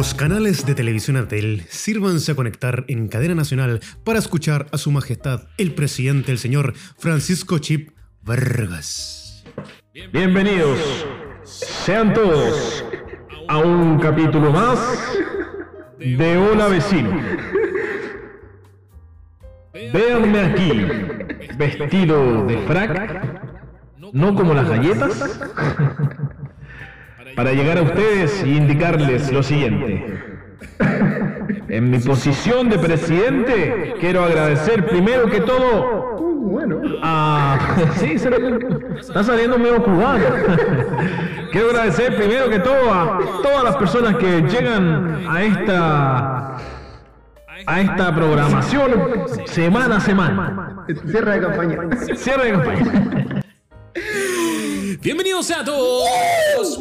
Los canales de televisión Atel sírvanse a conectar en cadena nacional para escuchar a su majestad, el presidente, el señor Francisco Chip Vargas. Bienvenidos sean todos a un capítulo más de Hola Vecino. Véanme aquí, vestido de frac, no como las galletas, para llegar a ustedes y indicarles lo siguiente. En mi posición de presidente, quiero agradecer primero que todo quiero agradecer primero que todo a todas las personas que llegan a esta programación semana a semana. Cierre de campaña. Bienvenidos a todos.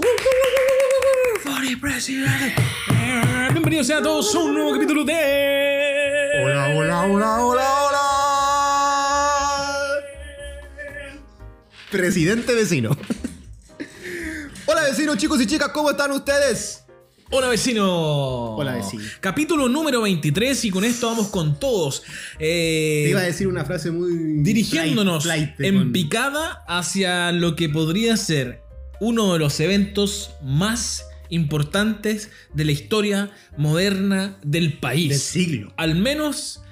Bienvenidos a todos a un nuevo capítulo de Hola Presidente Vecino. Hola vecinos, chicos y chicas, ¿cómo están ustedes? Hola vecino. Hola vecino. Capítulo número 23 y con esto vamos con todos. Te iba a decir una frase muy... Dirigiéndonos en picada hacia lo que podría ser uno de los eventos más importantes de la historia moderna del país. Del siglo. Al menos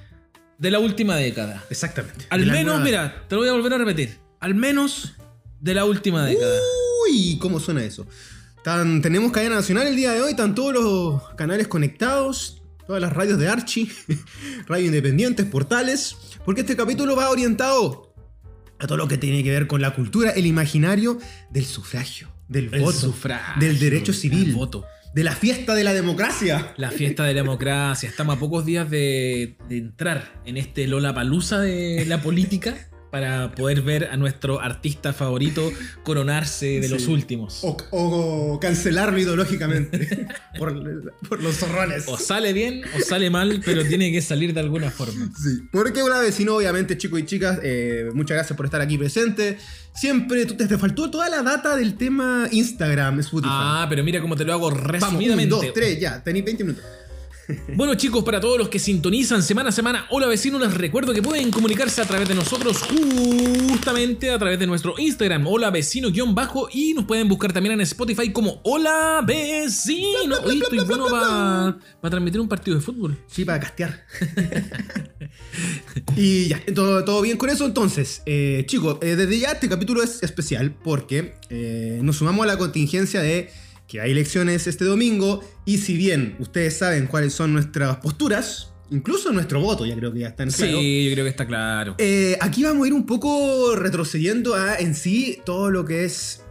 de la última década. Exactamente. Al menos, mira, te lo voy a volver a repetir. Al menos de la última década. Uy, ¿cómo suena eso? Tenemos cadena nacional el día de hoy, están todos los canales conectados, todas las radios de Archi, radio independientes, portales, porque este capítulo va orientado a todo lo que tiene que ver con la cultura, el imaginario del sufragio, del voto, del derecho civil, voto, de la fiesta de la democracia. La fiesta de la democracia, estamos a pocos días de entrar en este Lollapalooza de la política. Para poder ver a nuestro artista favorito coronarse de los últimos. O cancelarlo ideológicamente por los zorrones. O sale bien o sale mal, pero tiene que salir de alguna forma. Sí, porque una vecino, obviamente, chicos y chicas, muchas gracias por estar aquí presentes. Siempre te faltó toda la data del tema Instagram, Spotify. Ah, pero mira cómo te lo hago resumidamente. Vamos, 1, 2, 3, ya, tenéis 20 minutos. Bueno chicos, para todos los que sintonizan semana a semana Hola Vecino, les recuerdo que pueden comunicarse a través de nosotros, justamente a través de nuestro Instagram Hola Vecino-bajo, y nos pueden buscar también en Spotify como Hola Vecino. Oye, estoy bueno para transmitir un partido de fútbol. Sí, para castear. Y ya, todo bien con eso. Entonces, chicos, desde ya este capítulo es especial porque nos sumamos a la contingencia de que hay elecciones este domingo, y si bien ustedes saben cuáles son nuestras posturas, incluso nuestro voto, ya creo que ya está en claro. Sí, yo creo que está claro. Aquí vamos a ir un poco retrocediendo a, en sí, todo lo que es,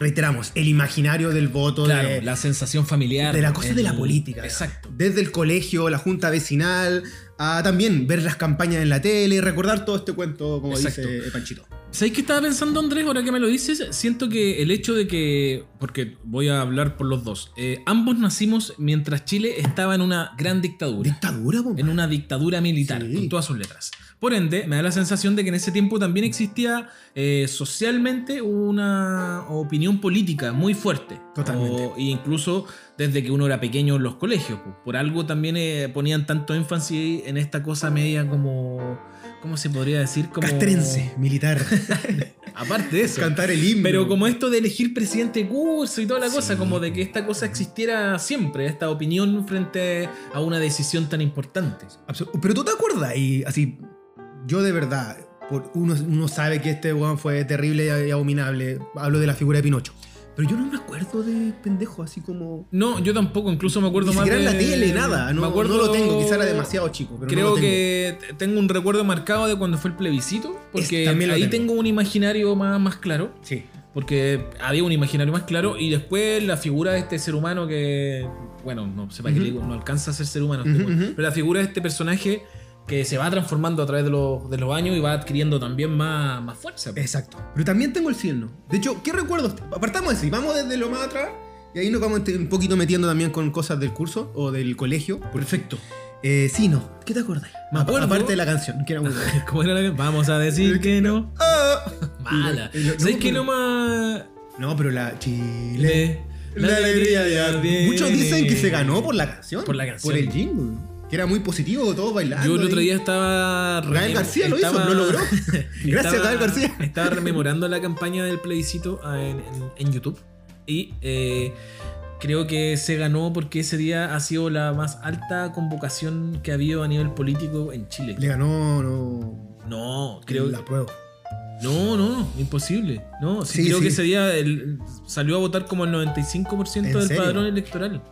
reiteramos, el imaginario del voto. Claro, la sensación familiar. De la cosa de la política. Exacto. Desde el colegio, la junta vecinal, a también ver las campañas en la tele, recordar todo este cuento, como exacto dice Panchito. ¿Sabéis qué estaba pensando, Andrés? Ahora que me lo dices, siento que el hecho de que... Porque voy a hablar por los dos. Ambos nacimos mientras Chile estaba en una gran dictadura. ¿Dictadura, bomba? En una dictadura militar, sí, con todas sus letras. Por ende, me da la sensación de que en ese tiempo también existía socialmente una opinión política muy fuerte. Totalmente. Incluso desde que uno era pequeño en los colegios. Por algo también ponían tanto énfasis en esta cosa media como... ¿Cómo se podría decir? Como... Castrense, militar. Aparte de eso. Cantar el himno. Pero como esto de elegir presidente de curso y toda la cosa, como de que esta cosa existiera siempre, esta opinión frente a una decisión tan importante. Pero tú te acuerdas, y así, yo de verdad, uno sabe que este weón fue terrible y abominable, hablo de la figura de Pinochet. Pero yo no me acuerdo de pendejo así como... No, yo tampoco, incluso me acuerdo más de... Ni siquiera en la tele, nada, no, me acuerdo... no lo tengo, quizá era demasiado chico, pero creo no lo tengo. Que tengo un recuerdo marcado de cuando fue el plebiscito, porque ahí tengo un imaginario más claro. Sí. Porque había un imaginario más claro y después la figura de este ser humano que... Bueno, no sepa que le digo, no alcanza a ser ser humano. Pero la figura de este personaje... que se va transformando a través de los años y va adquiriendo también más fuerza. Exacto. Pero también tengo el cielo. De hecho, ¿qué recuerdos? Apartamos así, vamos desde lo más atrás y ahí nos vamos un poquito metiendo también con cosas del curso o del colegio. Perfecto. Sí, no. ¿Qué te acordás? Me acuerdo. Aparte de la canción. Que era muy buena. ¿Cómo era la canción? Vamos a decir que no. Mala. ¿Sabes qué nomás? No, pero la Chile... La alegría de Ardiene. Muchos dicen que se ganó por la canción. Por la canción. Por el jingle. Que era muy positivo, todos bailando. Yo el otro día estaba... Gael García lo hizo, lo logró. Gracias a Gael García. Estaba rememorando la campaña del plebiscito en YouTube. Y creo que se ganó porque ese día ha sido la más alta convocación que ha habido a nivel político en Chile. ¿Le ganó? No, creo... La prueba. No, imposible. No, sí, creo que ese día salió a votar como el 95% del serio? Padrón electoral.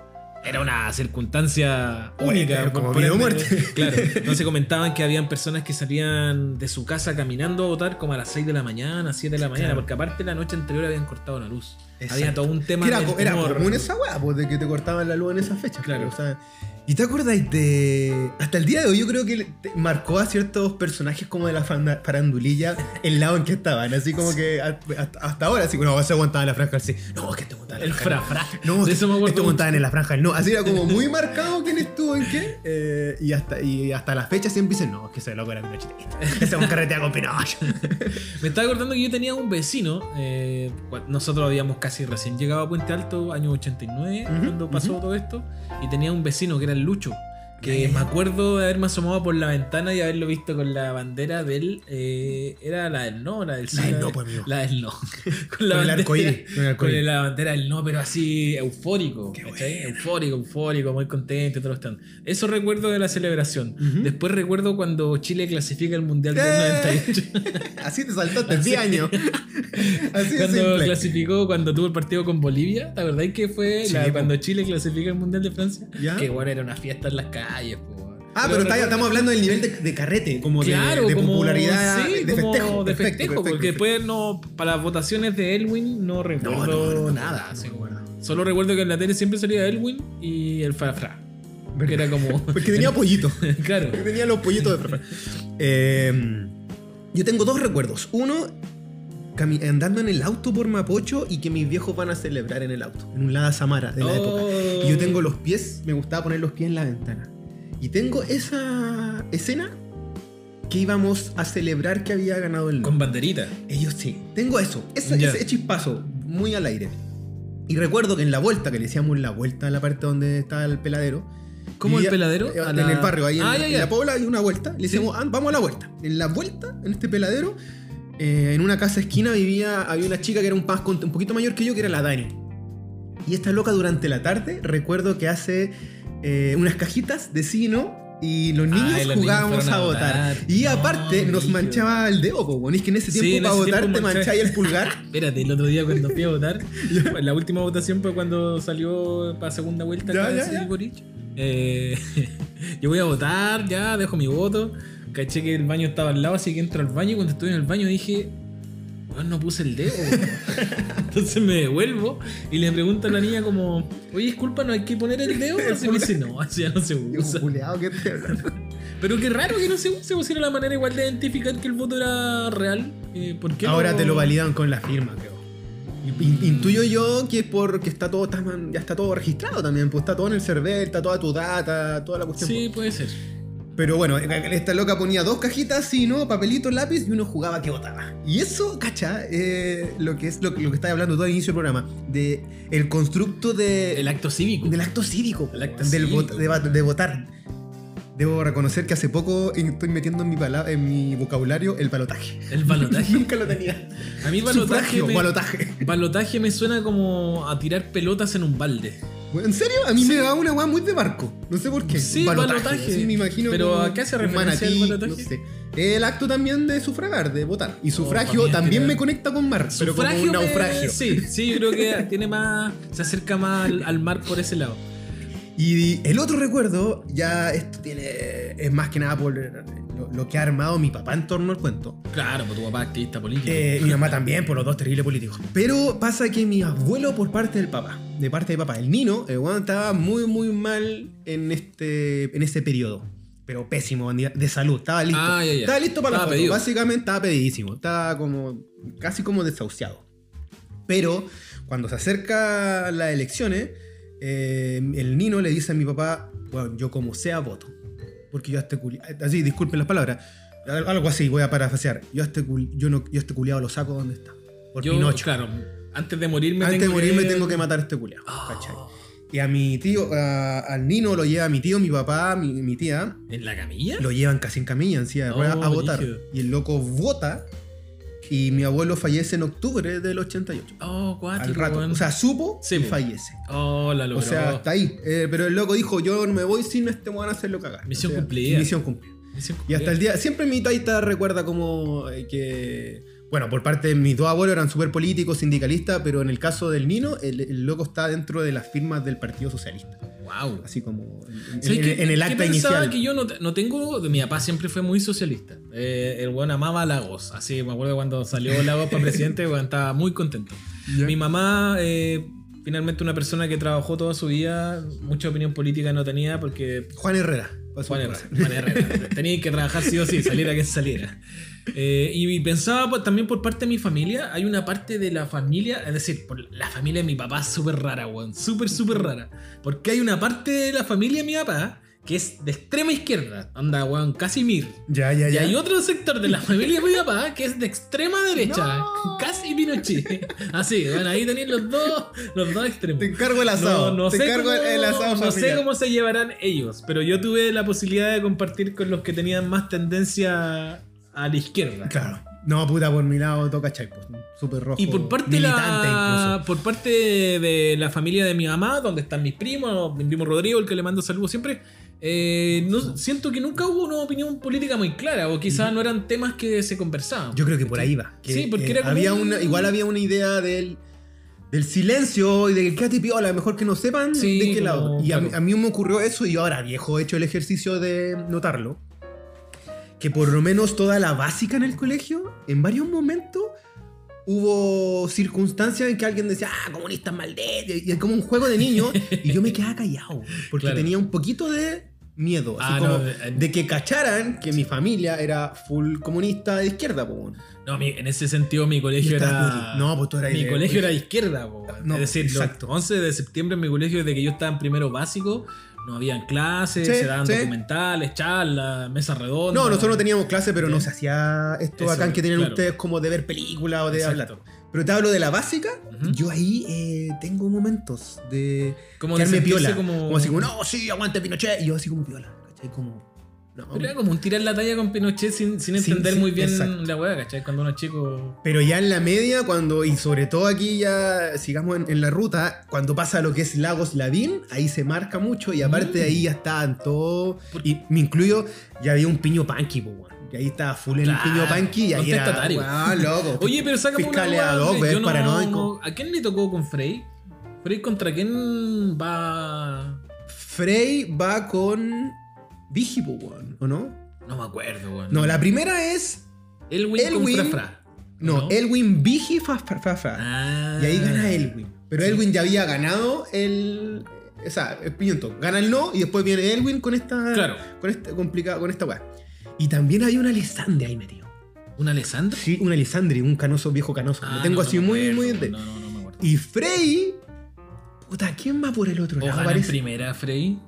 Era una circunstancia única. Como vida o muerte. Claro. Entonces comentaban que habían personas que salían de su casa caminando a votar como a las 6 de la mañana, 7 de la mañana, claro. Porque aparte la noche anterior habían cortado la luz. Exacto. Había todo un tema. Era común esa weá, pues, de que te cortaban la luz en esa fecha. Claro. Pero, o sea, ¿y te acordáis de...? Hasta el día de hoy yo creo que marcó a ciertos personajes como de la farandulilla el lado en que estaban. Así como que hasta ahora, así que no, se aguantaban la franja. Así, no, es que esto montaba en la franja. No, esto montaban en la franja. No, así era como muy marcado quién estuvo en qué. Y hasta la fecha siempre dicen, no, es que ese loco era Pinochet. Ese un carretea con Pinochet. Me estaba acordando que yo tenía un vecino. Nosotros habíamos casi recién llegado a Puente Alto, año 89, cuando pasó todo esto. Y tenía un vecino que era el Lucho, que me acuerdo de haberme asomado por la ventana y haberlo visto con la bandera del... era la del no, la del sí. La del no, pues, amigo. La del no. Con la bandera del no, pero así eufórico. Eufórico, muy contento. Todo están. Eso recuerdo de la celebración. Después recuerdo cuando Chile clasifica el Mundial del 98. Así te saltaste 10 años. Así cuando simple. Clasificó, cuando tuvo el partido con Bolivia, ¿te acordás que fue cuando Chile clasifica el Mundial de Francia? ¿Ya? Que bueno, era una fiesta en las calles, po. Pero estamos hablando del nivel de carrete, como de como, popularidad, sí, de como festejo. De festejo, porque después no, para las votaciones de Aylwin no recuerdo nada. No, sí, no. Solo recuerdo que en la tele siempre salía Aylwin y el Frafra. Que era como... Porque tenía pollito. Claro. Porque tenía los pollitos de Frafra. Yo tengo dos recuerdos. Uno, andando en el auto por Mapocho y que mis viejos van a celebrar en el auto, en un Lada Samara de la época. Y yo tengo los pies, me gustaba poner los pies en la ventana. Y tengo esa escena que íbamos a celebrar que había ganado el... Con banderita. Ellos sí. Tengo eso, ese chispazo muy al aire. Y recuerdo que en la vuelta, que le decíamos la vuelta a la parte donde estaba el peladero. ¿Cómo el peladero? En el barrio, ahí en la Pobla hay una vuelta. Le decíamos, vamos a la vuelta. En la vuelta, en este peladero... en una casa esquina había una chica que era un poquito mayor que yo, que era la Dani. Y esta loca durante la tarde, recuerdo que hace unas cajitas de sí y no, y los niños jugábamos a votar. Y aparte nos manchaba el dedo, porque es que en ese tiempo para votar te mancháis el pulgar. Espérate, el otro día cuando fui a votar, la última votación fue cuando salió para segunda vuelta el Boric. Yo voy a votar, ya, dejo mi voto. Caché que el baño estaba al lado, así que entro al baño y cuando estuve en el baño dije, no puse el dedo. Entonces me devuelvo y le pregunto a la niña como, oye, disculpa, ¿no hay que poner el dedo? Así me dice, no, así ya no se usa. Pero qué raro que no se use, porque era la manera igual de identificar que el voto era real. ¿Por qué ahora no? Te lo validan con la firma, creo. Intuyo yo que es porque ya está todo registrado también, pues está todo en el CERVEL, está toda tu data, toda la cuestión. Sí, puede ser. Pero bueno, esta loca ponía dos cajitas, sí, ¿no? Papelito, lápiz, y uno jugaba que votaba. Y eso, cacha, lo que estaba hablando todo al inicio del programa, de el constructo de... El acto cívico. Del acto cívico. El acto cívico. De votar. Debo reconocer que hace poco estoy metiendo en mi vocabulario el balotaje. ¿El balotaje? Nunca lo tenía. A mí balotaje me suena como a tirar pelotas en un balde. ¿En serio? A mí me da una weá muy de barco. No sé por qué. Sí, balotaje. Sí, me imagino. Pero ¿a qué se referencia el balotaje? No sé. El acto también de sufragar, de votar. Y sufragio también me conecta con mar. Pero como un naufragio. Sí, yo creo que tiene más. Se acerca más al mar por ese lado. Y el otro recuerdo, ya esto es más que nada por lo que ha armado mi papá en torno al cuento. Claro, por tu papá activista político. Mi mamá también, por los dos terribles políticos. Pero pasa que mi abuelo por parte del papá, el Nino, estaba muy, muy mal en ese periodo. Pero pésimo, de salud, estaba listo. Estaba listo para la foto, básicamente estaba pedidísimo, estaba como casi como desahuciado. Pero cuando se acercan las elecciones... el Nino le dice a mi papá, bueno, yo como sea voto, porque yo así, disculpen las palabras, algo así, voy a parafrasear, yo a este culiado lo saco donde está, por Pinocho. Claro, Antes de morirme tengo que matar a este culiao, ¿cachai? Y a mi tío, al Nino lo lleva mi tío, mi papá, mi tía. ¿En la camilla? Lo llevan casi en camilla, en silla de ruedas, a votar. Tío. Y el loco vota. Y mi abuelo fallece en octubre del 88. Cuatro. Al rato. O sea, supo y fallece. La logró. O sea, hasta ahí. Pero el loco dijo: yo no me voy sin este weón hacerlo cagar. Misión cumplida. Misión cumplida. Y hasta el día. Siempre mi taita recuerda como que. Bueno, por parte de mis dos abuelos eran súper políticos, sindicalistas, pero en el caso del Nino, el loco está dentro de las firmas del Partido Socialista. Wow. Así como en el acta inicial. Que yo no tengo... Mi papá siempre fue muy socialista. El weón amaba Lagos. Así, me acuerdo cuando salió Lagos para presidente, weón, estaba muy contento. Yeah. Mi mamá... Finalmente una persona que trabajó toda su vida, mucha opinión política no tenía porque... Juan Herrera. Tenía que trabajar sí o sí, salir a quien saliera. Y pensaba también por parte de mi familia, hay una parte de la familia, es decir, por la familia de mi papá es súper rara, weón, súper rara. Porque hay una parte de la familia de mi papá que es de extrema izquierda, anda, weón, Casimir. Ya. Y hay otro sector de la familia de mi papá que es de extrema derecha, casi Pinochet. Así, bueno, ahí tenéis los dos extremos. Te encargo el asado. No sé cómo se llevarán ellos, pero yo tuve la posibilidad de compartir con los que tenían más tendencia a la izquierda. Claro. No, puta, por mi lado toca Chaipo, súper rojo. Y por parte de la familia de mi mamá, donde están mi primo Rodrigo, el que le mando saludos siempre. Siento que nunca hubo una opinión política muy clara, o quizás no eran temas que se conversaban. Yo creo que por ahí va. Sí, porque era como igual había una idea del silencio y del quédate piola, mejor que no sepan de qué lado. Y claro. A mí me ocurrió eso, y yo ahora, viejo, he hecho el ejercicio de notarlo. Que por lo menos toda la básica en el colegio, en varios momentos hubo circunstancias en que alguien decía, comunista maldete, y es como un juego de niños, y yo me quedaba callado, porque tenía un poquito de miedo, de que cacharan que mi familia era full comunista de izquierda, po. No, en ese sentido mi colegio era... No, pues tú eras... Mi colegio era de izquierda, po. No, es decir, exacto. Los 11 de septiembre en mi colegio, desde que yo estaba en primero básico... No habían clases, se daban documentales, charlas, mesas redondas. No, nosotros no teníamos clases, pero no se hacía esto bacán que tienen ustedes como de ver películas o de hablar. Pero te hablo de la básica, yo ahí tengo momentos de quedarme piola. Como así como, no, sí, aguante Pinochet. Y yo así como piola, ¿cachai? Como... No. Pero era como un tirar la talla con Pinochet sin entender muy bien la hueá, ¿cachai? Cuando uno es chico... Pero ya en la media, cuando, y sobre todo aquí ya, sigamos en la ruta, cuando pasa lo que es Lagos Lavín, ahí se marca mucho, y aparte de ahí ya estaban todos, y me incluyo, ya había un piño panqui, po, bueno. Y ahí estaba full en el piño panqui, y ahí era, loco. Oye, pero sácame paranoico. ¿A quién le tocó con Frei? ¿Frei contra quién va? Frei va con... Vigipo, weón, ¿o no? No me acuerdo, weón. No, la primera es... Aylwin contra Fra. No, Aylwin Vigi Fra. Y ahí gana Aylwin. Pero Aylwin ya había ganado el... O sea, el piñón. Gana el no y después viene Aylwin con esta... Claro. Con esta weá. Y también había un Alessandri ahí metido. ¿Un Alessandri? Sí, un Alessandri, un canoso, viejo canoso. Lo tengo así muy... No me acuerdo. Y Frei... Puta, ¿quién va por el otro lado? ¿O gana en primera Frei?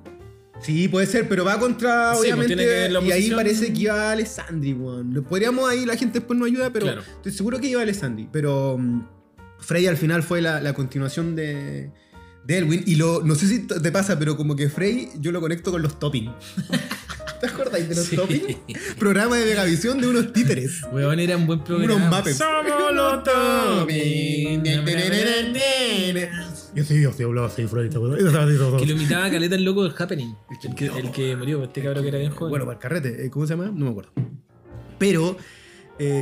Sí, puede ser, pero va contra, obviamente, y ahí parece que iba Alessandri, weón. Lo podríamos ahí, la gente después nos ayuda, pero estoy seguro que iba Alessandri. Pero Frei al final fue la continuación de Aylwin. Y no sé si te pasa, pero como que Frei yo lo conecto con los toppings. ¿Te acordáis de los toppings? Programa de Megavisión de unos títeres. Weón, era un buen programa. Unos mapes. Somos los toppings. Yo sí, hablaba así, Frei. Que lo imitaba caleta el loco del Happening. El que murió, este cabrón que era bien joven. Bueno, para el carrete, ¿cómo se llama? No me acuerdo. Pero,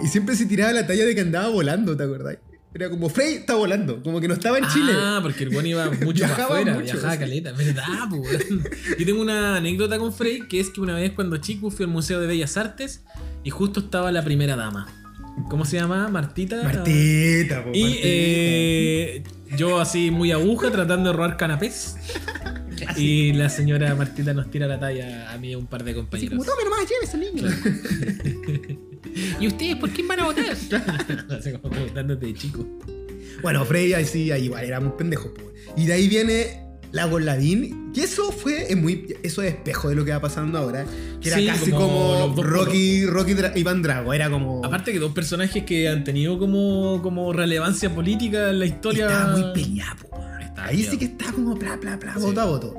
y siempre se tiraba la talla de que andaba volando, ¿te acordás? Era como, Frei está volando, como que no estaba en Chile. Porque el buen iba mucho para afuera, viajaba caleta. ¿Verdad, po? Yo tengo una anécdota con Frei, que es que una vez cuando chico fui al Museo de Bellas Artes y justo estaba la primera dama. ¿Cómo se llama? Martita, po. Y yo así muy aguja tratando de robar canapés. Y la señora Martita nos tira la talla a mí y a un par de compañeros. Así como, tome nomás, lleve ese niño. Claro. ¿Y ustedes por quién van a votar? Así como preguntándote de chico. Bueno, Frei sí, ahí igual, era un pendejo. Y de ahí viene Lago Lavín, que eso fue eso es espejo de lo que va pasando ahora, que era casi como Rocky Iván Drago, era como... Aparte que dos personajes que han tenido como relevancia política en la historia... Estaba muy peleado, ahí sí que estaba como voto a voto.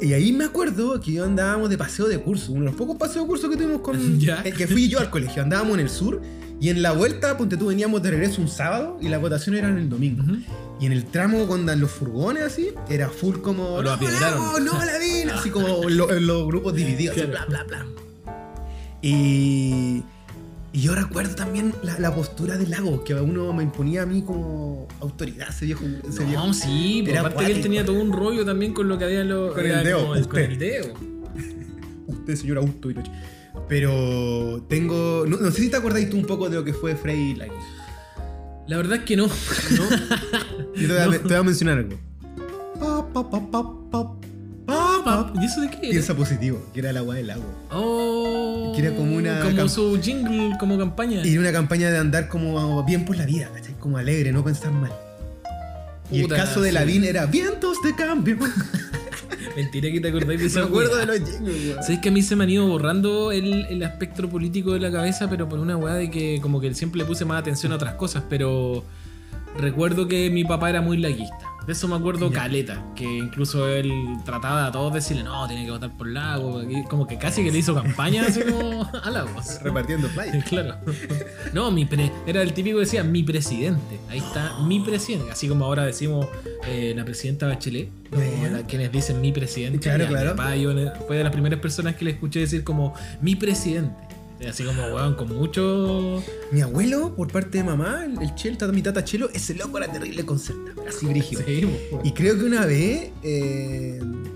Y ahí me acuerdo que yo andábamos de paseo de curso, uno de los pocos paseos de curso que tuvimos con... que fui yo al colegio, andábamos en el sur, y en la vuelta, ponte tú, veníamos de regreso un sábado, y las votaciones eran el domingo. Uh-huh. Y en el tramo con los furgones así, era full como... Lo apedrearon. ¡No, Lavín! Así como los grupos divididos, así, bla, bla, bla. Y yo recuerdo también la postura de Lagos, que uno me imponía a mí como autoridad, ese viejo. Sí, pero aparte que él tenía todo un rollo también con lo que había con el dedo. Usted, señor Augusto. Pero tengo... No sé si te acordáis tú un poco de lo que fue Frei y Lagos. La verdad es que no. Yo te voy a mencionar algo. ¿Y eso de qué era? Piensa positivo, que era el agua del lago. Que era como una... Como su jingle, como campaña. Y era una campaña de andar como bien por la vida, ¿cachai? Como alegre, no pensar mal. Y el caso de Lavín era vientos de cambio. Mentira que te acordáis de eso. Me acuerdo de los jingles. Sabes que a mí se me han ido borrando el aspecto político de la cabeza, pero por una weá de que como que siempre le puse más atención a otras cosas, pero... Recuerdo que mi papá era muy laguista. De eso me acuerdo caleta, que incluso él trataba a todos de decirle, no, tiene que votar por Lagos, como que casi que le hizo campaña así como a Lagos. Repartiendo flyers. Claro. No, era el típico que decía, mi presidente. Ahí está, mi presidente. Así como ahora decimos la presidenta Bachelet, quienes dicen mi presidente. Claro. Mi papá, yo fue de las primeras personas que le escuché decir como, mi presidente. Así como, weón, con mucho... Mi abuelo, por parte de mamá, mi tata Chelo, ese loco era terrible concerta. Así brígido. Sí, y creo que una vez,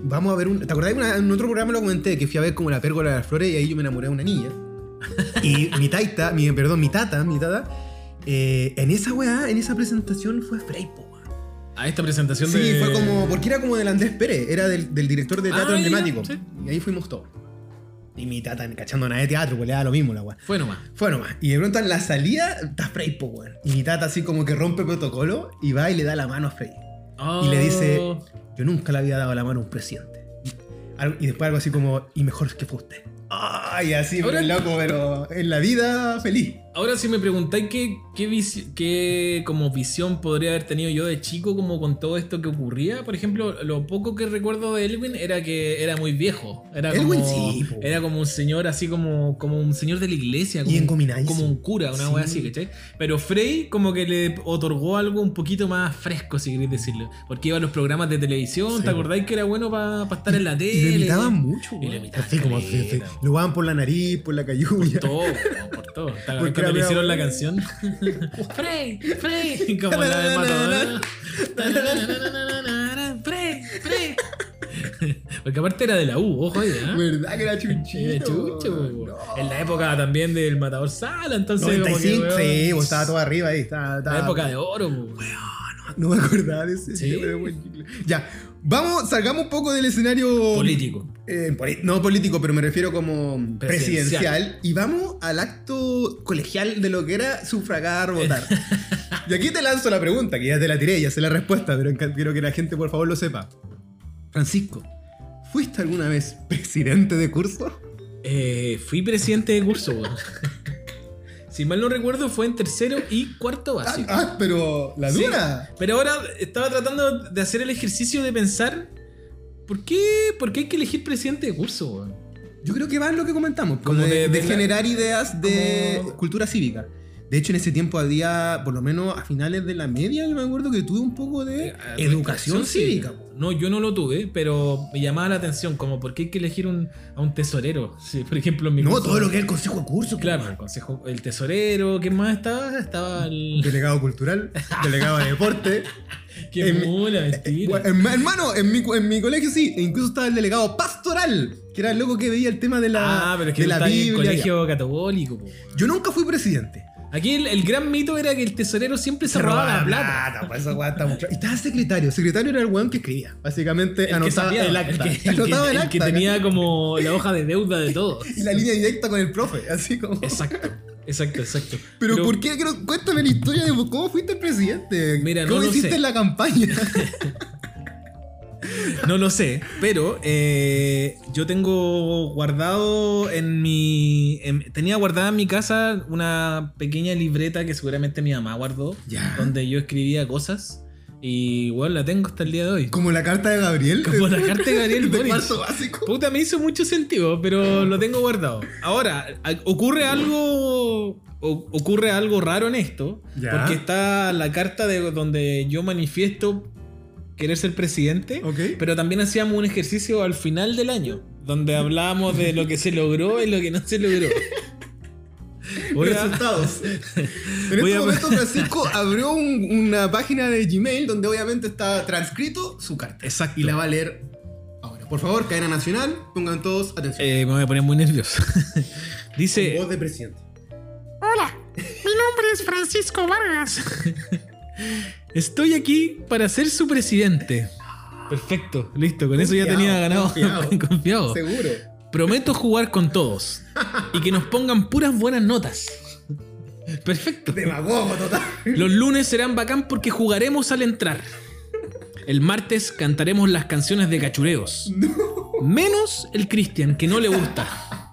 vamos a ver ¿Te acordás? En otro programa lo comenté, que fui a ver como La pérgola de las flores y ahí yo me enamoré de una niña. Y mi tata, en esa weá, en esa presentación fue Frei, po. A esta presentación Sí, fue como, porque era como del Andrés Pérez, era del director de teatro emblemático. Sí. Y ahí fuimos todos. Y mi tata cachando nada de teatro, pues le da lo mismo la weá. Fue nomás. Y de pronto en la salida está Frei, po, weón. Y mi tata así como que rompe protocolo y va y le da la mano a Frei. Y le dice, yo nunca le había dado la mano a un presidente. Y después algo así como, y mejor que fue usted. Y así, ahora, loco, pero en la vida feliz. Ahora si me preguntáis qué como visión podría haber tenido yo de chico como con todo esto que ocurría, por ejemplo, lo poco que recuerdo de Aylwin era que era muy viejo. Era como un señor así como un señor de la iglesia. Como un cura, una wea así, ¿cachai? Pero Frei como que le otorgó algo un poquito más fresco, si queréis decirlo. Porque iba a los programas de televisión, ¿te acordáis que era bueno para estar en la tele? Y le imitaban mucho, güey. Lo van por la nariz, por la cayuya. Por todo. Cuando le hicieron la canción. Frei. Como la de Matador. Frei. Porque aparte era de la U, ojo ahí, ¿eh? ¿Verdad que era chunchito? Era chucho, no. En la época también del Matador Sala, entonces 95, como que, weón, estaba todo arriba ahí. Estaba la época de oro, weón. No me acordaba de ese. Sí. Ya, salgamos un poco del escenario político. No político, pero me refiero como presidencial. Y vamos al acto colegial de lo que era sufragar, votar. Y aquí te lanzo la pregunta, que ya te la tiré, ya sé la respuesta, pero quiero que la gente por favor lo sepa. Francisco, ¿fuiste alguna vez presidente de curso? Fui presidente de curso, weón. Si mal no recuerdo, fue en tercero y cuarto básico. Pero la dura. Sí, pero ahora estaba tratando de hacer el ejercicio de pensar ¿por qué hay que elegir presidente de curso, güey? Yo creo que va en lo que comentamos, como de generar ideas de cultura cívica. De hecho, en ese tiempo había, por lo menos a finales de la media, yo me acuerdo que tuve un poco de educación cívica. No, yo no lo tuve, pero me llamaba la atención, como por qué hay que elegir a un tesorero. Sí, por ejemplo, en mi curso, todo lo que es el consejo de curso. Claro, el tesorero, ¿qué más estaba? Estaba el delegado cultural, delegado de deporte. Qué mula, mentira. Hermano, en mi colegio sí, e incluso estaba el delegado pastoral, que era el loco que veía el tema de la pero es que de la Biblia. En el colegio católico. Po. Yo nunca fui presidente. Aquí el gran mito era que el tesorero siempre se robaba la plata. Pues esa guata, y estaba secretario. El secretario era el weón que escribía. Básicamente el anotaba que sabía, el acta. El que tenía como la hoja de deuda de todos. Y la línea directa con el profe. Así como. Exacto. Pero ¿por qué? Cuéntame la historia de cómo fuiste el presidente. Mira, ¿cómo hiciste en la campaña? No lo sé, pero yo tengo guardado en mi... tenía guardada en mi casa una pequeña libreta que seguramente mi mamá guardó, ya, donde yo escribía cosas. Y bueno, la tengo hasta el día de hoy. Como la carta de Gabriel. Como la carta de Gabriel Boric. Puta, me hizo mucho sentido, pero lo tengo guardado. Ahora, ocurre algo raro en esto. ¿Ya? Porque está la carta de donde yo manifiesto querer ser presidente. Okay. Pero también hacíamos un ejercicio al final del año, donde hablábamos de lo que se logró y lo que no se logró. Resultados. En este momento Francisco abrió una página de Gmail donde obviamente está transcrito su carta. Exacto. Y la va a leer ahora. Por favor, cadena nacional, pongan todos atención. Me voy a poner muy nervioso. Dice... Con voz de presidente. Hola, mi nombre es Francisco Vargas. Estoy aquí para ser su presidente. Perfecto, listo. Con confiado, eso ya tenía ganado. Confiado. Seguro. Prometo jugar con todos y que nos pongan puras buenas notas. Perfecto. Demagogo total. Los lunes serán bacán porque jugaremos al entrar. El martes cantaremos las canciones de cachureos. No. Menos el Cristian, que no le gusta.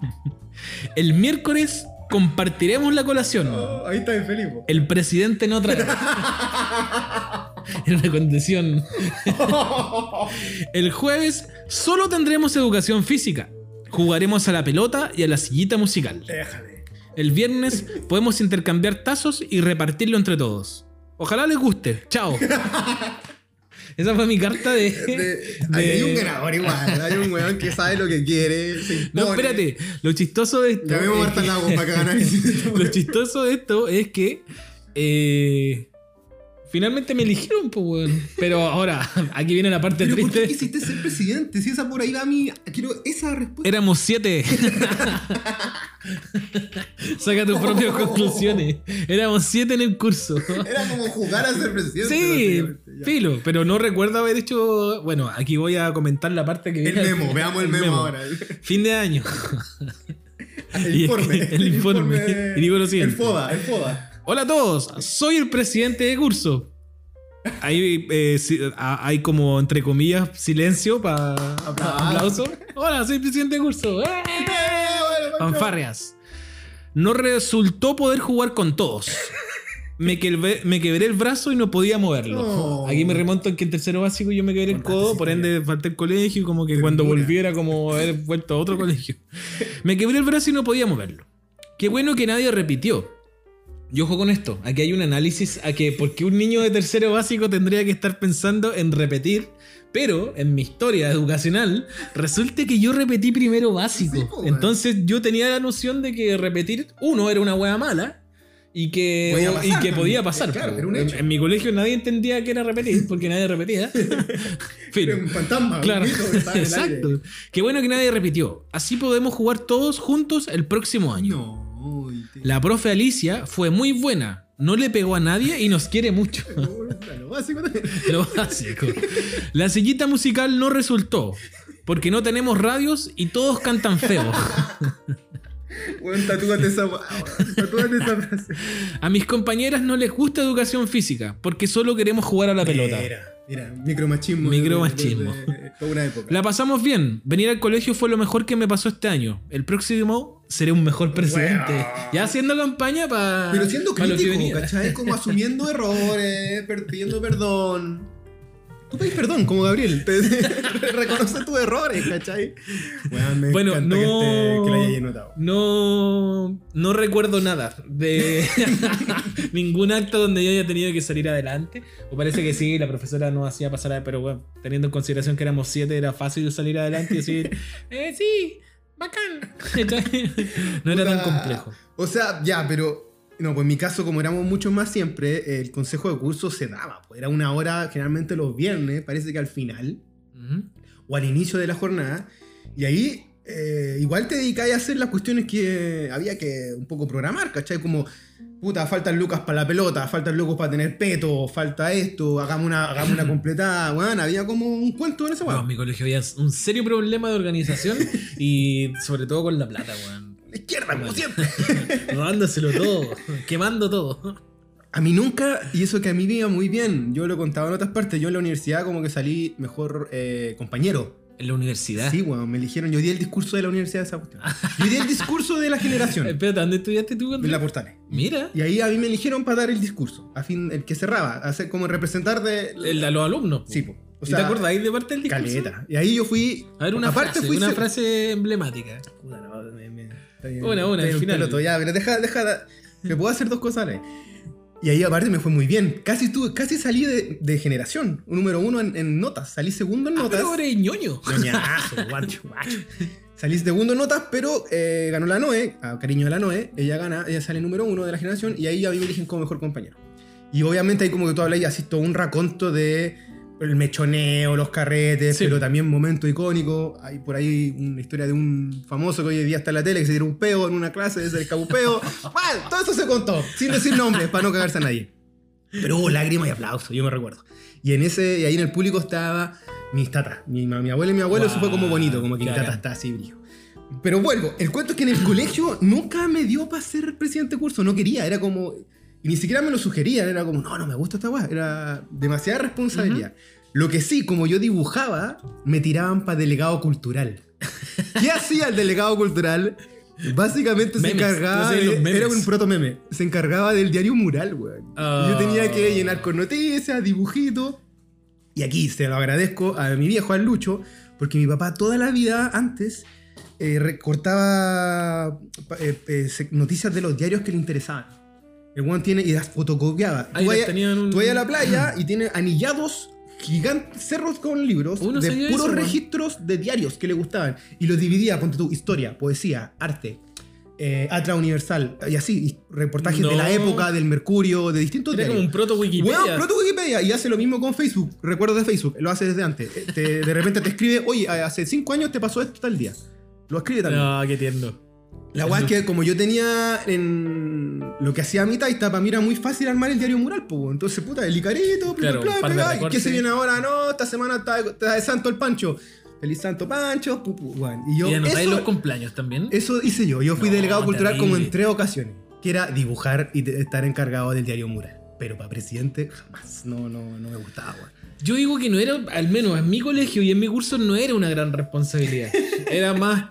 El miércoles compartiremos la colación. Oh, ahí está infeliz. El presidente no trae. Era una condición. El jueves solo tendremos educación física. Jugaremos a la pelota y a la sillita musical. Déjale. El viernes podemos intercambiar tazos y repartirlo entre todos. Ojalá les guste. Chao. Esa fue mi carta Hay un ganador igual. Hay un weón que sabe lo que quiere. No, espérate. Lo chistoso de esto... Lo chistoso de esto es que... Finalmente me eligieron, pues, weón. Pero ahora, aquí viene la parte triste. ¿Por qué quisiste ser presidente? Si esa por ahí va a mí, quiero esa respuesta. Éramos 7. Saca tus propias conclusiones. Éramos 7 en el curso. Era como jugar a ser presidente. Sí, filo. Pero no recuerdo haber hecho... Bueno, aquí voy a comentar la parte que... El memo, veamos el memo ahora. Fin de año. El informe. Y digo lo siguiente. El FODA. Hola a todos, soy el presidente de curso. Ahí hay como, entre comillas, silencio para aplauso. Hola, soy el presidente de curso. Fanfarrias. No resultó poder jugar con todos. Me quebré el brazo y no podía moverlo. Oh. Aquí me remonto en que en tercero básico yo me quebré el codo, por ende falté el colegio y como que cuando volviera como haber vuelto a otro colegio. Me quebré el brazo y no podía moverlo. Qué bueno que nadie repitió. Y ojo con esto, aquí hay un análisis a que por qué un niño de tercero básico tendría que estar pensando en repetir, pero en mi historia educacional resulta que yo repetí primero básico. Entonces yo tenía la noción de que repetir uno era una hueá mala y que podía pasar. Claro, era un hecho. En mi colegio nadie entendía que era repetir porque nadie repetía. Pero un fantasma. Claro. Un mito que está en el exacto. Aire. Qué bueno que nadie repitió. Así podemos jugar todos juntos el próximo año. No. La profe Alicia fue muy buena. No le pegó a nadie y nos quiere mucho. Lo básico también. Lo básico. La sillita musical no resultó porque no tenemos radios y todos cantan feo. Bueno, tatúate esa frase. A mis compañeras no les gusta educación física porque solo queremos jugar a la pelota. Mira, micromachismo. De una época. La pasamos bien. Venir al colegio fue lo mejor que me pasó este año. El próximo seré un mejor presidente. Bueno. Ya haciendo campaña para... Pero siendo crítico, ¿cachai? Como asumiendo errores, pidiendo perdón. Tú pedís perdón, como Gabriel. Reconoce tus errores, ¿cachai? Bueno, que la hayas notado. No recuerdo nada de ningún acto donde yo haya tenido que salir adelante. O parece que sí, la profesora nos hacía pasar, pero bueno, teniendo en consideración que éramos 7, era fácil salir adelante y decir, sí, bacán. No era tan complejo. O sea, ya, pero... No, pues en mi caso, como éramos muchos más siempre, el consejo de curso se daba. Pues era una hora, generalmente los viernes, parece que al final, o al inicio de la jornada. Y ahí igual te dedicabas a hacer las cuestiones que había que un poco programar, ¿cachai? Como, puta, faltan lucas para la pelota, faltan lucas para tener peto, falta esto, hagamos una completada. Bueno, había como un cuento en esa weón. No, en mi colegio había un serio problema de organización y sobre todo con la plata, weón. Izquierda, como siempre. Robándoselo todo, quemando todo. A mí nunca, y eso que a mí me iba muy bien. Yo lo contaba en otras partes. Yo en la universidad como que salí mejor compañero. ¿En la universidad? Sí, bueno, me eligieron. Yo di el discurso de la universidad de esa cuestión. Yo di el discurso de la generación. Espérate, ¿dónde estudiaste tú? En la Portales. Mira. Y ahí a mí me eligieron para dar el discurso. A fin, el que cerraba, hacer como representar de... a los alumnos. Sí, pues. O sea, ¿te acordáis de parte del discurso? Caleta. Y ahí yo fui... A ver, una frase emblemática. Una, al final. Peloto, ya, pero deja... Me puedo hacer dos cosas ahí. Y ahí aparte me fue muy bien. Casi salí de generación. Número uno en notas. Salí segundo en notas. Pero eres ñoño. Ñoñazo, guacho. Salí segundo en notas, pero ganó la Noé. Cariño de la Noé. Ella sale número uno de la generación. Y ahí a mí me eligen como mejor compañero. Y obviamente ahí como que tú hablas y así todo un raconto de el mechoneo, los carretes, sí. Pero también momento icónico. Hay por ahí una historia de un famoso que hoy en día está en la tele, que se tiró un peo en una clase, es el cabupeo. Bueno, todo eso se contó, sin decir nombres, para no cagarse a nadie. Pero hubo lágrimas y aplausos, yo me recuerdo. Y ahí en el público estaba mis tatas, mi abuela y mi abuelo. Wow, eso fue como bonito, como que mi tata está así, brillo. Pero vuelvo, el cuento es que en el colegio nunca me dio para ser presidente de curso, no quería, era como... Y ni siquiera me lo sugerían, era como, no me gusta esta guay, era demasiada responsabilidad. Uh-huh. Lo que sí, como yo dibujaba, me tiraban para delegado cultural. ¿Qué hacía el delegado cultural? Básicamente memes. Se encargaba, era un proto meme, se encargaba del diario mural, güey. Yo tenía que llenar con noticias, dibujitos. Y aquí se lo agradezco a mi viejo, al Lucho, porque mi papá toda la vida antes recortaba noticias de los diarios que le interesaban. El weón tiene y las fotocopiaba. Ahí tú vas a la playa y tiene anillados gigantes, cerros con libros. Uno de puros registros de diarios que le gustaban. Y los dividía, ponte tú, historia, poesía, arte, Atra Universal. Y así, reportajes de la época, del Mercurio, de distintos diarios. Era como un proto-Wikipedia. Bueno, proto-Wikipedia. Y hace lo mismo con Facebook. Recuerdos de Facebook. Lo hace desde antes. De repente te escribe, oye, hace 5 años te pasó esto tal día. Lo escribe también. No, qué tierno. La guay es que como yo tenía en lo que hacía mi taita, para mí era muy fácil armar el diario mural, pues. Entonces, puta, el licarito, claro, pega, ¿qué se viene ahora? No, esta semana está de santo el Pancho. Feliz santo Pancho, guay. Y yo anotáis los cumpleaños también. Eso hice yo. Yo fui delegado cultural como en 3 ocasiones, que era dibujar y estar encargado del diario mural. Pero para presidente jamás, no me gustaba, guay. Yo digo que no era, al menos en mi colegio y en mi curso, no era una gran responsabilidad. Era más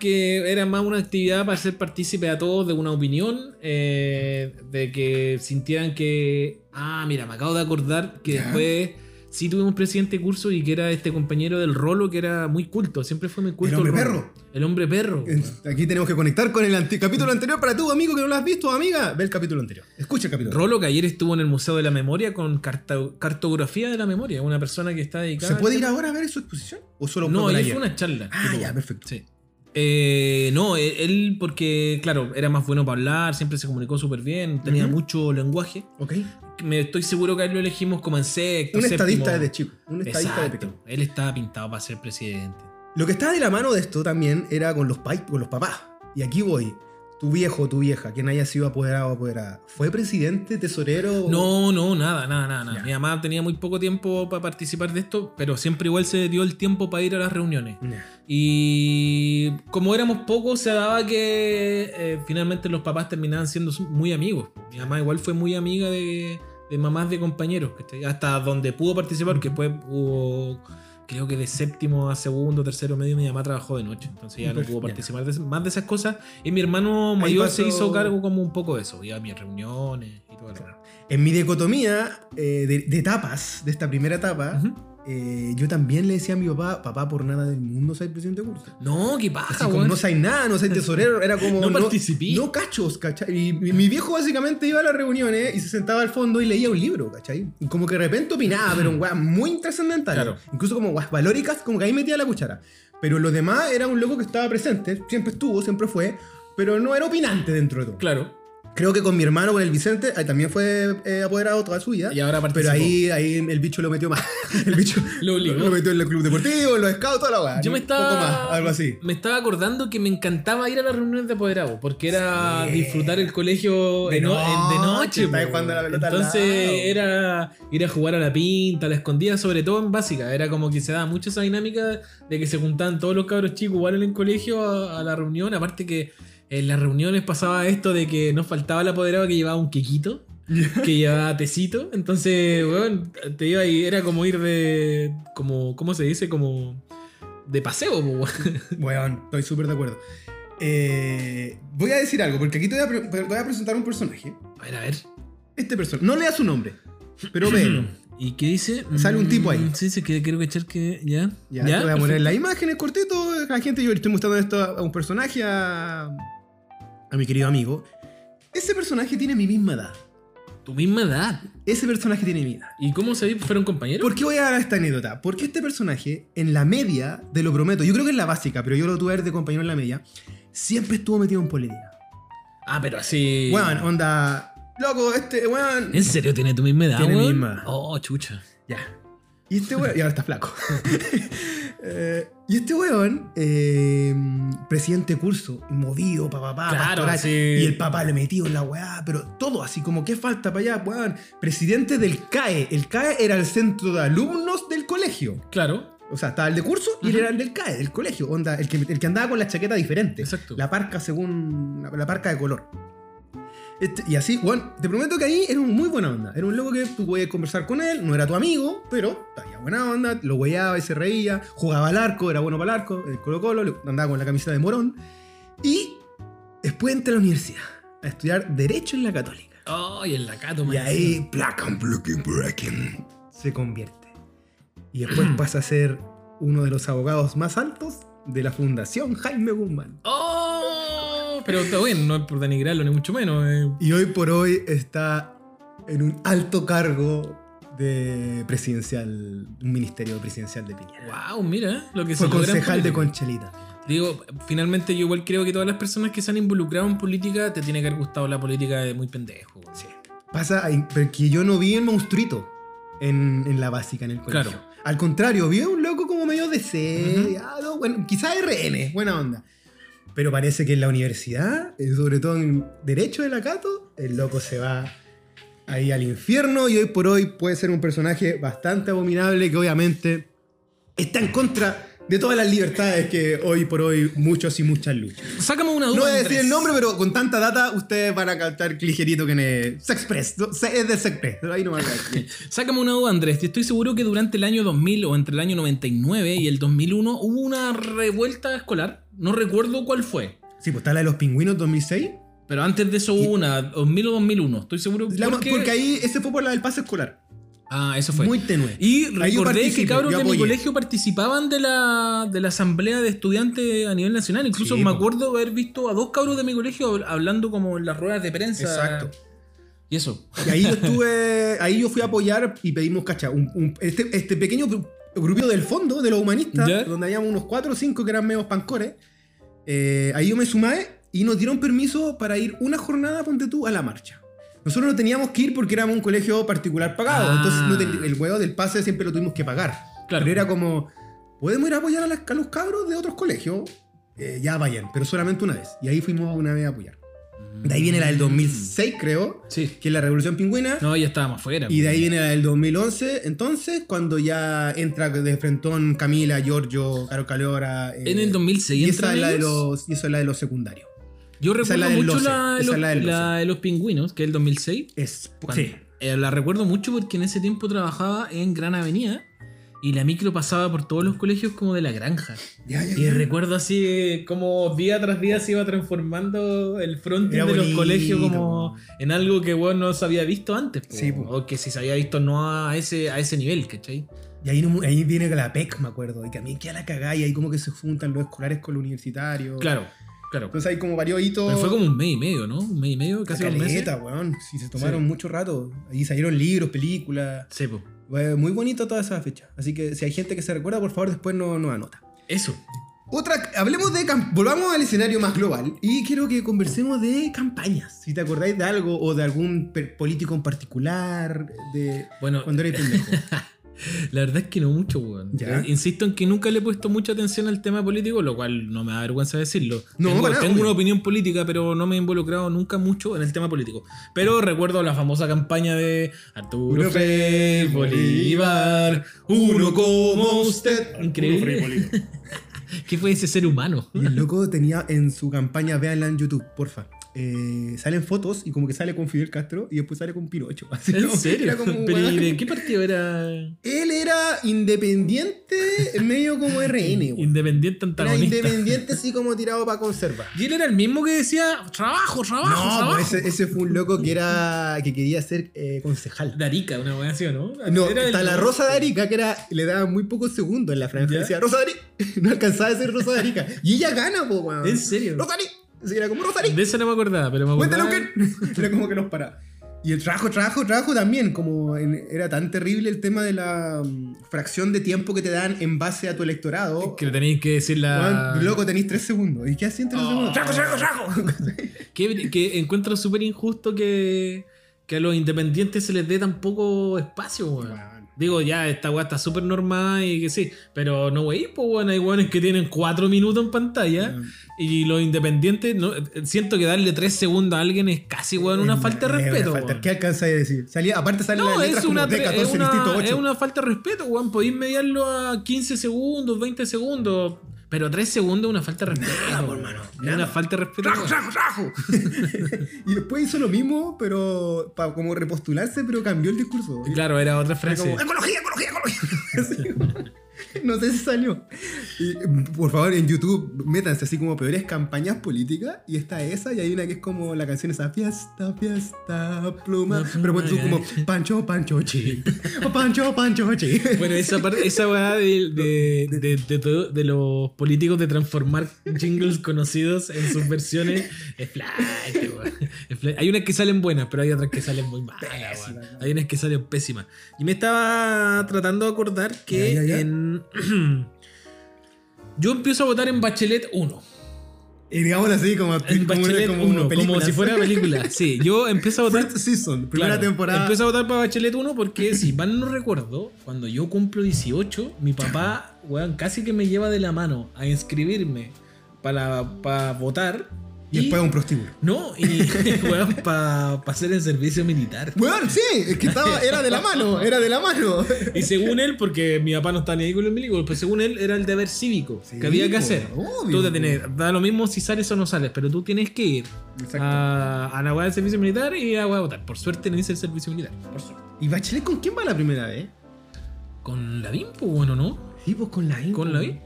una actividad para ser partícipe a todos de una opinión, de que sintieran que, mira, me acabo de acordar que después sí tuvimos un presidente de curso y que era este compañero del Rolo, que era muy culto, siempre fue muy culto. El hombre perro. El hombre perro. Aquí tenemos que conectar con el capítulo anterior para tu amigo que no lo has visto, amiga. Ve el capítulo anterior. Escucha el capítulo. Rolo, que ayer estuvo en el Museo de la Memoria con cartografía de la memoria, una persona que está dedicada. ¿Se puede ir ahora a ver su exposición? ¿O solo no, ayer fue una charla. Ya, perfecto. Sí. No, él porque, claro, era más bueno para hablar, siempre se comunicó súper bien, tenía mucho lenguaje. Ok. Estoy seguro que a él lo elegimos como en sexto, séptimo. Un estadista desde chico, un estadista de pequeño. Él estaba pintado para ser presidente. Lo que estaba de la mano de esto también era con los papás. Y aquí voy. Tu viejo, tu vieja, quien haya sido apoderado o apoderada, ¿fue presidente, tesorero? No, nada. Yeah. Mi mamá tenía muy poco tiempo para participar de esto, pero siempre igual se dio el tiempo para ir a las reuniones. Yeah. Y como éramos pocos, se daba que finalmente los papás terminaban siendo muy amigos. Mi mamá igual fue muy amiga de mamás de compañeros, hasta donde pudo participar, que después hubo... Creo que de séptimo a segundo, tercero, medio, mi mamá trabajó de noche. Entonces ya no pudo participar más de esas cosas. Y mi hermano mayor se hizo cargo como un poco de eso. Iba a mis reuniones y todo eso. En mi dicotomía de etapas, de esta primera etapa, yo también le decía a mi papá, por nada del mundo soy presidente de curso. No, qué paja, güey. No soy nada, no soy tesorero. Era como... no participé. No cachos, ¿cachai? Y mi viejo básicamente iba a las reuniones y se sentaba al fondo y leía un libro, ¿cachai? Y como que de repente opinaba, pero un güey muy trascendental. Claro. Incluso como guas valóricas, como que ahí metía la cuchara. Pero los demás era un loco que estaba presente, siempre estuvo, siempre fue, pero no era opinante dentro de todo. Claro. Creo que con mi hermano, con el Vicente, también fue apoderado toda su vida. Y ahora participó. Pero ahí el bicho lo metió más. El bicho lo metió en el club deportivo, en los scouts, toda la weá. Yo un poco más, algo así. Me estaba acordando que me encantaba ir a las reuniones de apoderado, porque era disfrutar el colegio de noche. Estaba jugando la pelota. Entonces era ir a jugar a la pinta, a la escondida, sobre todo en básica. Era como que se daba mucho esa dinámica de que se juntaban todos los cabros chicos igual en el colegio a la reunión. Aparte que en las reuniones pasaba esto de que nos faltaba el apoderado que llevaba un quequito. que llevaba tecito. Entonces, weón, te iba y era como ir de... como, ¿cómo se dice? Como de paseo, weón. Weón, estoy súper de acuerdo. Voy a decir algo, porque aquí te voy a presentar un personaje. A ver, a ver. Este personaje. No lea su nombre, pero véelo. ¿Y qué dice? Sale un tipo ahí. Sí, sí, quiero echar que... ¿Ya? Ya, te voy a poner las imágenes cortito. La gente, yo le estoy mostrando esto a un personaje, a mi querido amigo. Ese personaje tiene mi misma edad. ¿Tu misma edad? Ese personaje tiene mi edad. ¿Y cómo sabéis? ¿Fueron compañeros? ¿Por qué voy a dar esta anécdota? Porque este personaje, en la media, te lo prometo, yo creo que es la básica, pero yo lo tuve de compañero en la media, siempre estuvo metido en política. Ah, pero así... Bueno, onda... Loco, este weón. ¿En serio tiene tu misma edad? Tiene mi misma edad. Oh, chucha. Ya. Y este weón. Y ahora está flaco. Y este weón, presidente curso, movido, papá, claro, pastoral. Sí. Y el papá le metió en la weá, pero todo así como, ¿qué falta para allá, weón? Presidente del CAE. El CAE era el centro de alumnos del colegio. Claro. O sea, estaba el de curso y él era el del CAE, del colegio. Onda, el que andaba con la chaqueta diferente. Exacto. La parca según. La parca de color. Y así, bueno, te prometo que ahí era un muy buena onda. Era un loco que tú podías conversar con él, no era tu amigo, pero había buena onda, lo hueveaba y se reía, jugaba al arco, era bueno para el arco, el Colo-Colo, andaba con la camiseta de morón. Y después entré a la universidad a estudiar Derecho en la Católica. ¡Oh, y en la Cato, man! Y ahí, placan, se convierte. Y después pasa a ser uno de los abogados más altos de la Fundación Jaime Guzmán. ¡Oh! Pero está bien, no es por denigrarlo ni mucho menos. Y hoy por hoy está en un alto cargo de presidencial, un ministerio presidencial de Piñera. Wow, mira lo que se logra. Fue concejal de Conchelita. Digo, finalmente yo igual creo que todas las personas que se han involucrado en política te tiene que haber gustado la política de muy pendejo. Sí. Pasa porque yo no vi el monstruito en la básica, en el colegio. Claro. Al contrario, vi a un loco como medio deseado, bueno, quizás RN, buena onda. Pero parece que en la universidad, sobre todo en Derecho de la Cato, el loco se va ahí al infierno y hoy por hoy puede ser un personaje bastante abominable que obviamente está en contra de todas las libertades que hoy por hoy muchos y muchas luchan. Sácame una duda. No voy a decir el nombre, pero con tanta data ustedes van a captar ligerito que es Sexpress. Es de Sexpress, ahí no va a caer. Sácame una duda, Andrés. Te estoy seguro que durante el año 2000 o entre el año 99 y el 2001 hubo una revuelta escolar. No recuerdo cuál fue. Sí, pues está la de los Pingüinos 2006. Pero antes de eso hubo una, 2000 o 2001. Estoy seguro porque ahí ese fue por la del pase escolar. Ah, eso fue. Muy tenue. Y recordé que cabros de mi colegio participaban de la asamblea de estudiantes a nivel nacional. Incluso sí, me acuerdo haber visto a dos cabros de mi colegio hablando como en las ruedas de prensa. Exacto. Y eso. Y ahí yo fui a apoyar y pedimos, cacha, este pequeño grupito del fondo, de los humanistas, ¿ya? Donde habíamos unos 4 o 5 que eran medios pancores. Ahí yo me sumé y nos dieron permiso para ir una jornada, ponte tú, a la marcha. Nosotros no teníamos que ir porque éramos un colegio particular pagado. Entonces el huevo del pase siempre lo tuvimos que pagar. Claro. Pero era como, podemos ir a apoyar a los cabros de otros colegios. Ya vayan, pero solamente una vez. Y ahí fuimos una vez a apoyar. De ahí viene la del 2006, creo, sí, que es la Revolución Pingüina. No, ya estábamos fuera. Y de ahí viene la del 2011, entonces, cuando ya entra de frentón Camila, Giorgio, Caro Calora. En el 2006 y entra y eso es la de los secundarios. Yo recuerdo mucho la de los Pingüinos, que es el 2006. Sí. La recuerdo mucho porque en ese tiempo trabajaba en Gran Avenida. Y la micro pasaba por todos los colegios como de la granja. Ya. Recuerdo así como día tras día se iba transformando el frontis de los colegios como en algo que bueno, no se había visto antes. Sí, o que si se había visto no a ese nivel, ¿cachai? Y ahí viene la PEC, me acuerdo. Y también queda la cagada y ahí como que se juntan los escolares con los universitarios. Claro. Entonces hay como varios hitos. Pero fue como un mes y medio, ¿no? Un mes y medio, casi un mes. Weón. Sí, se tomaron mucho rato. Ahí salieron libros, películas. Sí, pues. Muy bonito toda esa fecha. Así que si hay gente que se recuerda, por favor, después nos anota. Eso. Volvamos al escenario más global. Y quiero que conversemos de campañas. Si te acordáis de algo o de algún político en particular. Bueno, cuando eres pendejo. La verdad es que no mucho, weón. Insisto en que nunca le he puesto mucha atención al tema político, lo cual no me da vergüenza decirlo. No, tengo una opinión política, pero no me he involucrado nunca mucho en el tema político. Pero recuerdo la famosa campaña de Arturo Frei Bolívar, uno como usted. Increíble. ¿Qué fue ese ser humano? Y el loco tenía en su campaña, véanla en YouTube, porfa. salen fotos y como que sale con Fidel Castro y después sale con Pinocho. Así, ¿en serio? Era como, ¿pero bueno, de qué partido era? Él era independiente, medio como RN. Independiente antagonista. Era independiente, así como tirado para conservar. Y él era el mismo que decía, trabajo. No, ese fue un loco que era que quería ser concejal. De Arica, una buena así, ¿no? No, era hasta la Rosa de Arica, que era, le daba muy pocos segundos en la franja. Decía, Rosa de Arica. No alcanzaba a ser Rosa de Arica. Y ella gana, po, weón. ¿En serio? Rosa de Arica. Así era como Rosario. De eso no me acordaba, pero me acordaba. Que era como que nos paraba. Y el trabajo también. Como era tan terrible el tema de la fracción de tiempo que te dan en base a tu electorado. Que le tenéis que decir la... Bueno, loco, tenéis 3 segundos. ¿Y qué hacían 3 segundos? ¡Trabajo! Que encuentro súper injusto que a los independientes se les dé tan poco espacio, weón. Bueno. Digo, ya, esta weá está súper normal y que sí. Pero no, wey, pues bueno, hay weones que tienen 4 minutos en pantalla. Yeah. Y los independientes, no, siento que darle 3 segundos a alguien es casi, weón, una falta de respeto. ¿Qué alcanzáis a decir? Aparte sale no, la letra como de 14, listito 8. Es una falta de respeto, weón. Podéis mediarlo a 15 segundos, 20 segundos. Pero 3 segundos es una falta de respeto. Nada, por mano. Es una falta de respeto. ¡Rajo! Y después hizo lo mismo, pero para como repostularse, pero cambió el discurso. Claro, era otra frase. Era como, ¡ecología! No sé si salió. Y, por favor, en YouTube, métanse así como peores campañas políticas. Y está esa, y hay una que es como la canción esa, fiesta, fiesta, pluma. Pero bueno, tú como, Pancho, chi. Pancho, chi. Bueno, esa weá de los políticos de transformar jingles conocidos en sus versiones es flash, weá. Hay unas que salen buenas, pero hay otras que salen muy malas, weá. Hay unas que salen pésimas. Y me estaba tratando de acordar que ya. Yo empiezo a votar en Bachelet 1. Y digamos así, como si fuera película. Sí, yo empiezo a votar. First season, primera temporada. Empiezo a votar para Bachelet 1 porque, si mal no recuerdo, cuando yo cumplo 18, mi papá, weón, casi que me lleva de la mano a inscribirme para votar. Y después un prostíbulo. No, y weón, para hacer el servicio militar. Weón, sí, es que era de la mano. Y según él, porque mi papá no está ni ahí con los milicos, pues según él era el deber cívico que había que hacer. Obvio. Tú te tenés, da lo mismo si sales o no sales, pero tú tienes que ir a la weá del servicio militar y a la weá de votar. Por suerte no hice el servicio militar. Por suerte. ¿Y Bachelet con quién va la primera vez? Con Lavín, pues bueno, ¿no? Sí, pues con Lavín. ¿Con Lavín?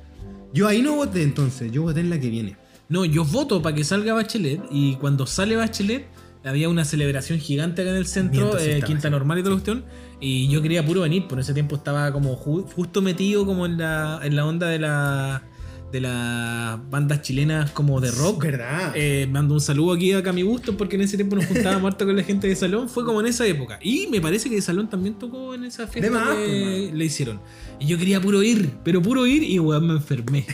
Yo ahí no voté entonces, yo voté en la que viene. No, yo voto para que salga Bachelet. Y cuando sale Bachelet, había una celebración gigante acá en el centro, Quinta Normal y toda la cuestión. Y yo quería puro venir, por ese tiempo estaba como justo metido como en la onda de las bandas chilenas como de rock. ¿Verdad? Mando un saludo aquí a Cami Bustos, porque en ese tiempo nos juntábamos harto con la gente de Salón. Fue como en esa época. Y me parece que Salón también tocó en esa fiesta que le hicieron. Y yo quería puro ir y weón me enfermé.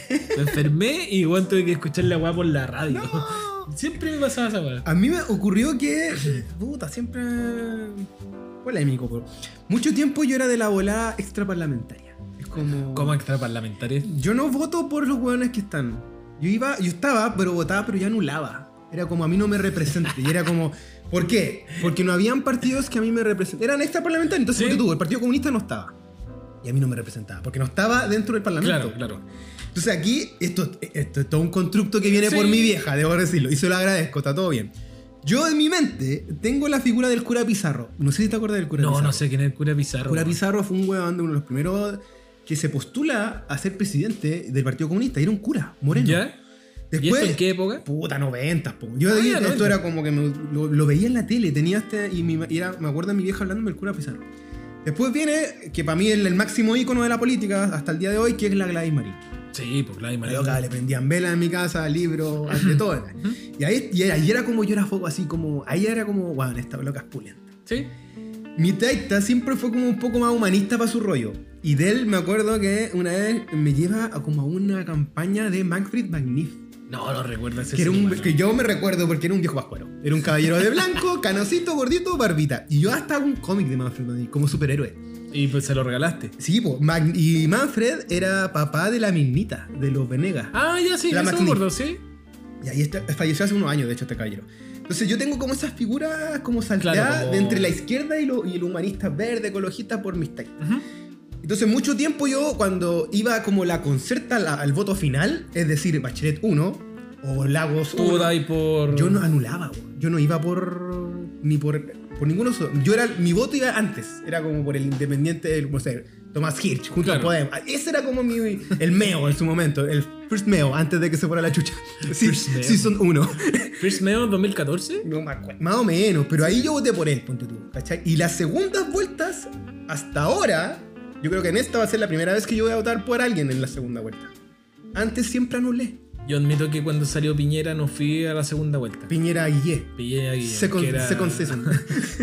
Y weón tuve que escuchar la weá por la radio. No. Siempre me pasaba esa weá. A mí me ocurrió que... Puta, siempre... Polémico, bro. Mucho tiempo yo era de la volada extraparlamentaria. Como extraparlamentarios. Yo no voto por los hueones que están. Yo estaba, pero votaba, pero ya anulaba. Era como, a mí no me representa. Y era como, ¿por qué? Porque no habían partidos que a mí me representaran. Eran extraparlamentarios, entonces ¿sí? El Partido Comunista no estaba. Y a mí no me representaba, porque no estaba dentro del Parlamento. Claro. Entonces aquí, esto es todo un constructo que viene por mi vieja, debo decirlo. Y se lo agradezco, está todo bien. Yo en mi mente tengo la figura del cura Pizarro. No sé si te acuerdas del cura Pizarro. No sé quién es el cura Pizarro. El cura Pizarro fue un huevón de uno de los primeros... que se postula a ser presidente del Partido Comunista. Era un cura moreno. ¿Ya? Después, ¿y esto en qué época? Puta, 90. Yo de esto era como que lo veía en la tele. Tenía me acuerdo de mi vieja hablándome del cura Pizarro. Después viene, que para mí es el máximo ícono de la política hasta el día de hoy, que es la Gladys Marín. Sí, pues Gladys Marín. Loca, le prendían velas en mi casa, libros, de todo. Y ahí era como yo era foco, así como... Ahí era como, wow, esta loca es pulenta. Sí. Mi taita siempre fue como un poco más humanista para su rollo. Y de él me acuerdo que una vez me lleva a como a una campaña de Manfred Max-Neef. No recuerdo ese que yo me recuerdo porque era un viejo pascuero. Era un caballero de blanco, canosito, gordito, barbita. Y yo hasta hago un cómic de Manfred Max-Neef como superhéroe. Y pues se lo regalaste. Sí, pues. Y Manfred era papá de la Minita, de los Venegas. Ah, ya sí, me acuerdo, sí. Y ahí falleció hace unos años, de hecho, este caballero. Entonces yo tengo como esas figuras como salteadas de entre la izquierda y el humanista verde, ecologista, por mis taitas. Ajá. Entonces, mucho tiempo yo, cuando iba como la concerta al voto final, es decir, Bachelet 1 o Lagos 1, yo no anulaba, yo no iba por ninguno. Yo era, mi voto iba antes, era como por el independiente, no sé, Tomás Hirsch, junto al Podemos. Ese era como el meo en su momento, el first meo, antes de que se fuera la chucha. Sí, season 1. ¿First meo 2014? No me acuerdo. Más o menos, pero ahí yo voté por él, ponte tú, ¿cachai? Y las segundas vueltas, hasta ahora, yo creo que en esta va a ser la primera vez que yo voy a votar por alguien en la segunda vuelta. Antes siempre anulé. Yo admito que cuando salió Piñera no fui a la segunda vuelta. Piñera Guillé. Second season.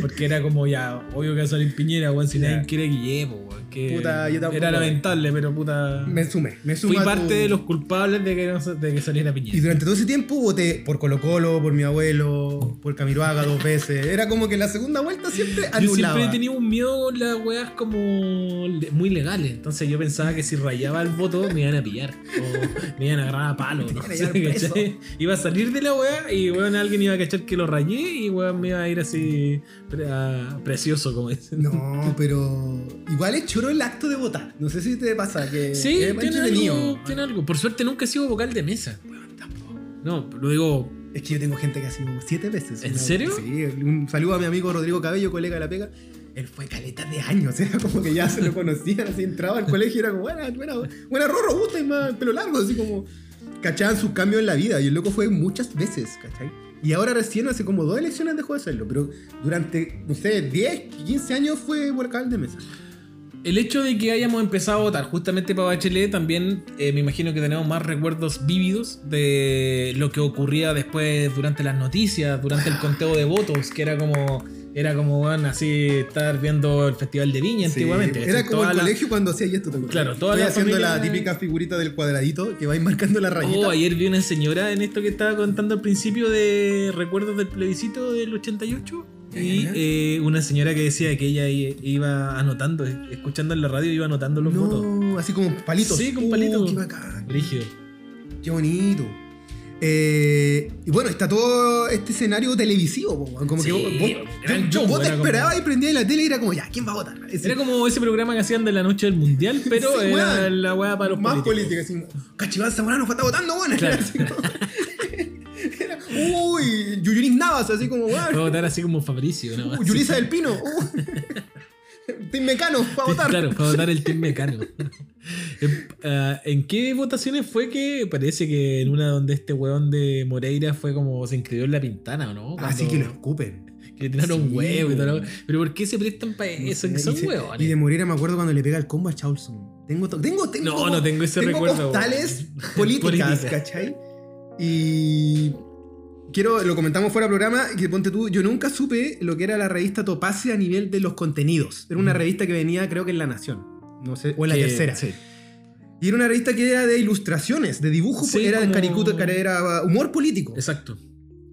Porque era como ya, obvio que va a salir Piñera, weón, si nadie quiere Guillé, que puta, yo tampoco. Era lamentable, pero puta. Me sumé. Fui parte de los culpables de que saliera Piñera. Y durante todo ese tiempo voté por Colo-Colo, por mi abuelo, por Camiroaga 2 veces. Era como que la segunda vuelta siempre anulaba. Yo siempre he tenido un miedo con las weas como muy legales. Entonces yo pensaba que si rayaba el voto me iban a pillar. O me iban a agarrar a palos. No sé, iba a salir de la weá y weón, alguien iba a cachar que lo rayé y weón me iba a ir así precioso, como dicen. No, pero igual es choro el acto de votar. No sé si te pasa que sí, es tiene algo. Por suerte nunca he sido vocal de mesa. Weón, tampoco. No, lo digo. Es que yo tengo gente que ha sido 7 veces. ¿En serio? Sí, un saludo a mi amigo Rodrigo Cabello, colega de la pega. Él fue caleta de años, era como que ya se lo conocían, así entraba al colegio y era como, buena Rorro, gusta y más pelo largo, así como. Cachaban sus cambios en la vida y el loco fue muchas veces, ¿cachai? Y ahora recién hace como 2 elecciones dejó de hacerlo, pero durante, no sé, 10, 15 años fue vocal de mesa. El hecho de que hayamos empezado a votar justamente para Bachelet también, me imagino que tenemos más recuerdos vívidos de lo que ocurría después durante las noticias, durante el conteo de votos, que era como... Era como, bueno, así estar viendo el Festival de Viña, sí, antiguamente. Era como el colegio cuando hacía esto. Claro, toda la haciendo familia... la típica figurita del cuadradito que va marcando la rayita. Oh, ayer vi una señora en esto que estaba contando al principio de recuerdos del plebiscito del 88. Y una señora que decía que ella iba anotando, escuchando en la radio, iba anotando los votos. No, así como palitos. Sí, con palitos. Qué bacán. Rígido. Qué bonito. Y bueno, está todo este escenario televisivo, como sí, que vos te esperabas como... y prendías la tele y era como, ya, ¿quién va a votar? Era como ese programa que hacían de la noche del mundial, pero sí, era man, la weá para los más políticos. Cachiván Zamorano está votando, bueno. Claro. Uy, Yuyunis Navas, así como, va a votar así como Fabricio, ¿no? Yulisa del Pino. Team Mecano, para votar. Claro, para votar el Team Mecano. ¿En qué votaciones fue que parece que en una donde este huevón de Moreira fue como se inscribió en la pintana, ¿no? Cuando... Así que lo escupen. Que le tiraron sí, huevos y todo. Pero ¿por qué se prestan para eso? No sé, son huevones. Y de Moreira me acuerdo cuando le pega el combo a Chaulson. No tengo recuerdo. Postales políticas, ¿cachai? Y... lo comentamos fuera del programa, que ponte tú, yo nunca supe lo que era la revista Topacio a nivel de los contenidos. Era una revista que venía, creo que en La Nación, no sé, o en La Tercera. Sí. Y era una revista que era de ilustraciones, de dibujos, sí, era como... era humor político. Exacto.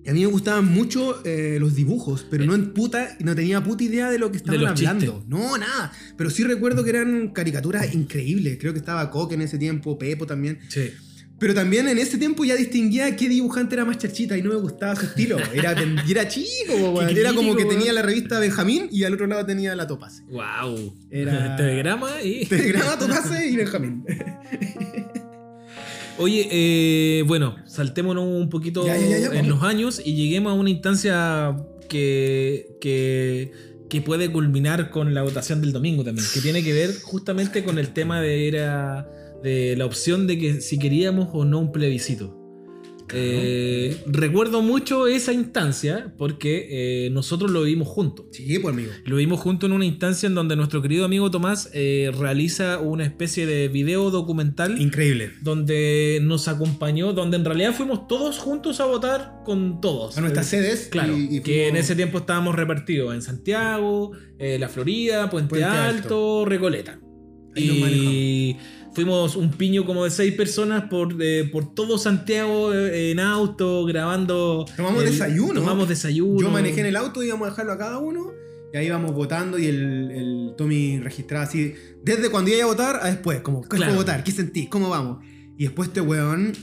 Y a mí me gustaban mucho los dibujos, pero no tenía puta idea de lo que estaban hablando. Chistes. No, nada. Pero sí recuerdo que eran caricaturas increíbles. Creo que estaba Coque en ese tiempo, Pepo también. Sí. Pero también en ese tiempo ya distinguía qué dibujante era más charchita y no me gustaba su estilo. Era chico, weón. Era como que tenía la revista Benjamín y al otro lado tenía la Topase. Wow. Era Telegrama, Topase y Benjamín. Oye, bueno, saltémonos un poquito ya, en los años y lleguemos a una instancia que puede culminar con la votación del domingo también, que tiene que ver justamente con el tema de ir a... de la opción de que si queríamos o no un plebiscito. Claro. Recuerdo mucho esa instancia porque nosotros lo vimos juntos. Sí, pues amigo. Lo vimos juntos en una instancia en donde nuestro querido amigo Tomás realiza una especie de video documental. Increíble. Donde nos acompañó, donde en realidad fuimos todos juntos a votar con todos. A nuestras sedes. Claro, y fuimos... que en ese tiempo estábamos repartidos en Santiago, La Florida, Puente Alto, Recoleta. Ahí nos manejamos. Fuimos un piño como de 6 personas por todo Santiago en auto, grabando. Tomamos desayuno. Yo manejé en el auto, íbamos a dejarlo a cada uno. Y ahí íbamos votando y el Tommy registraba así. Desde cuando iba a votar a después. Como, ¿qué fue votar? ¿Qué sentí? ¿Cómo vamos? Y después este weón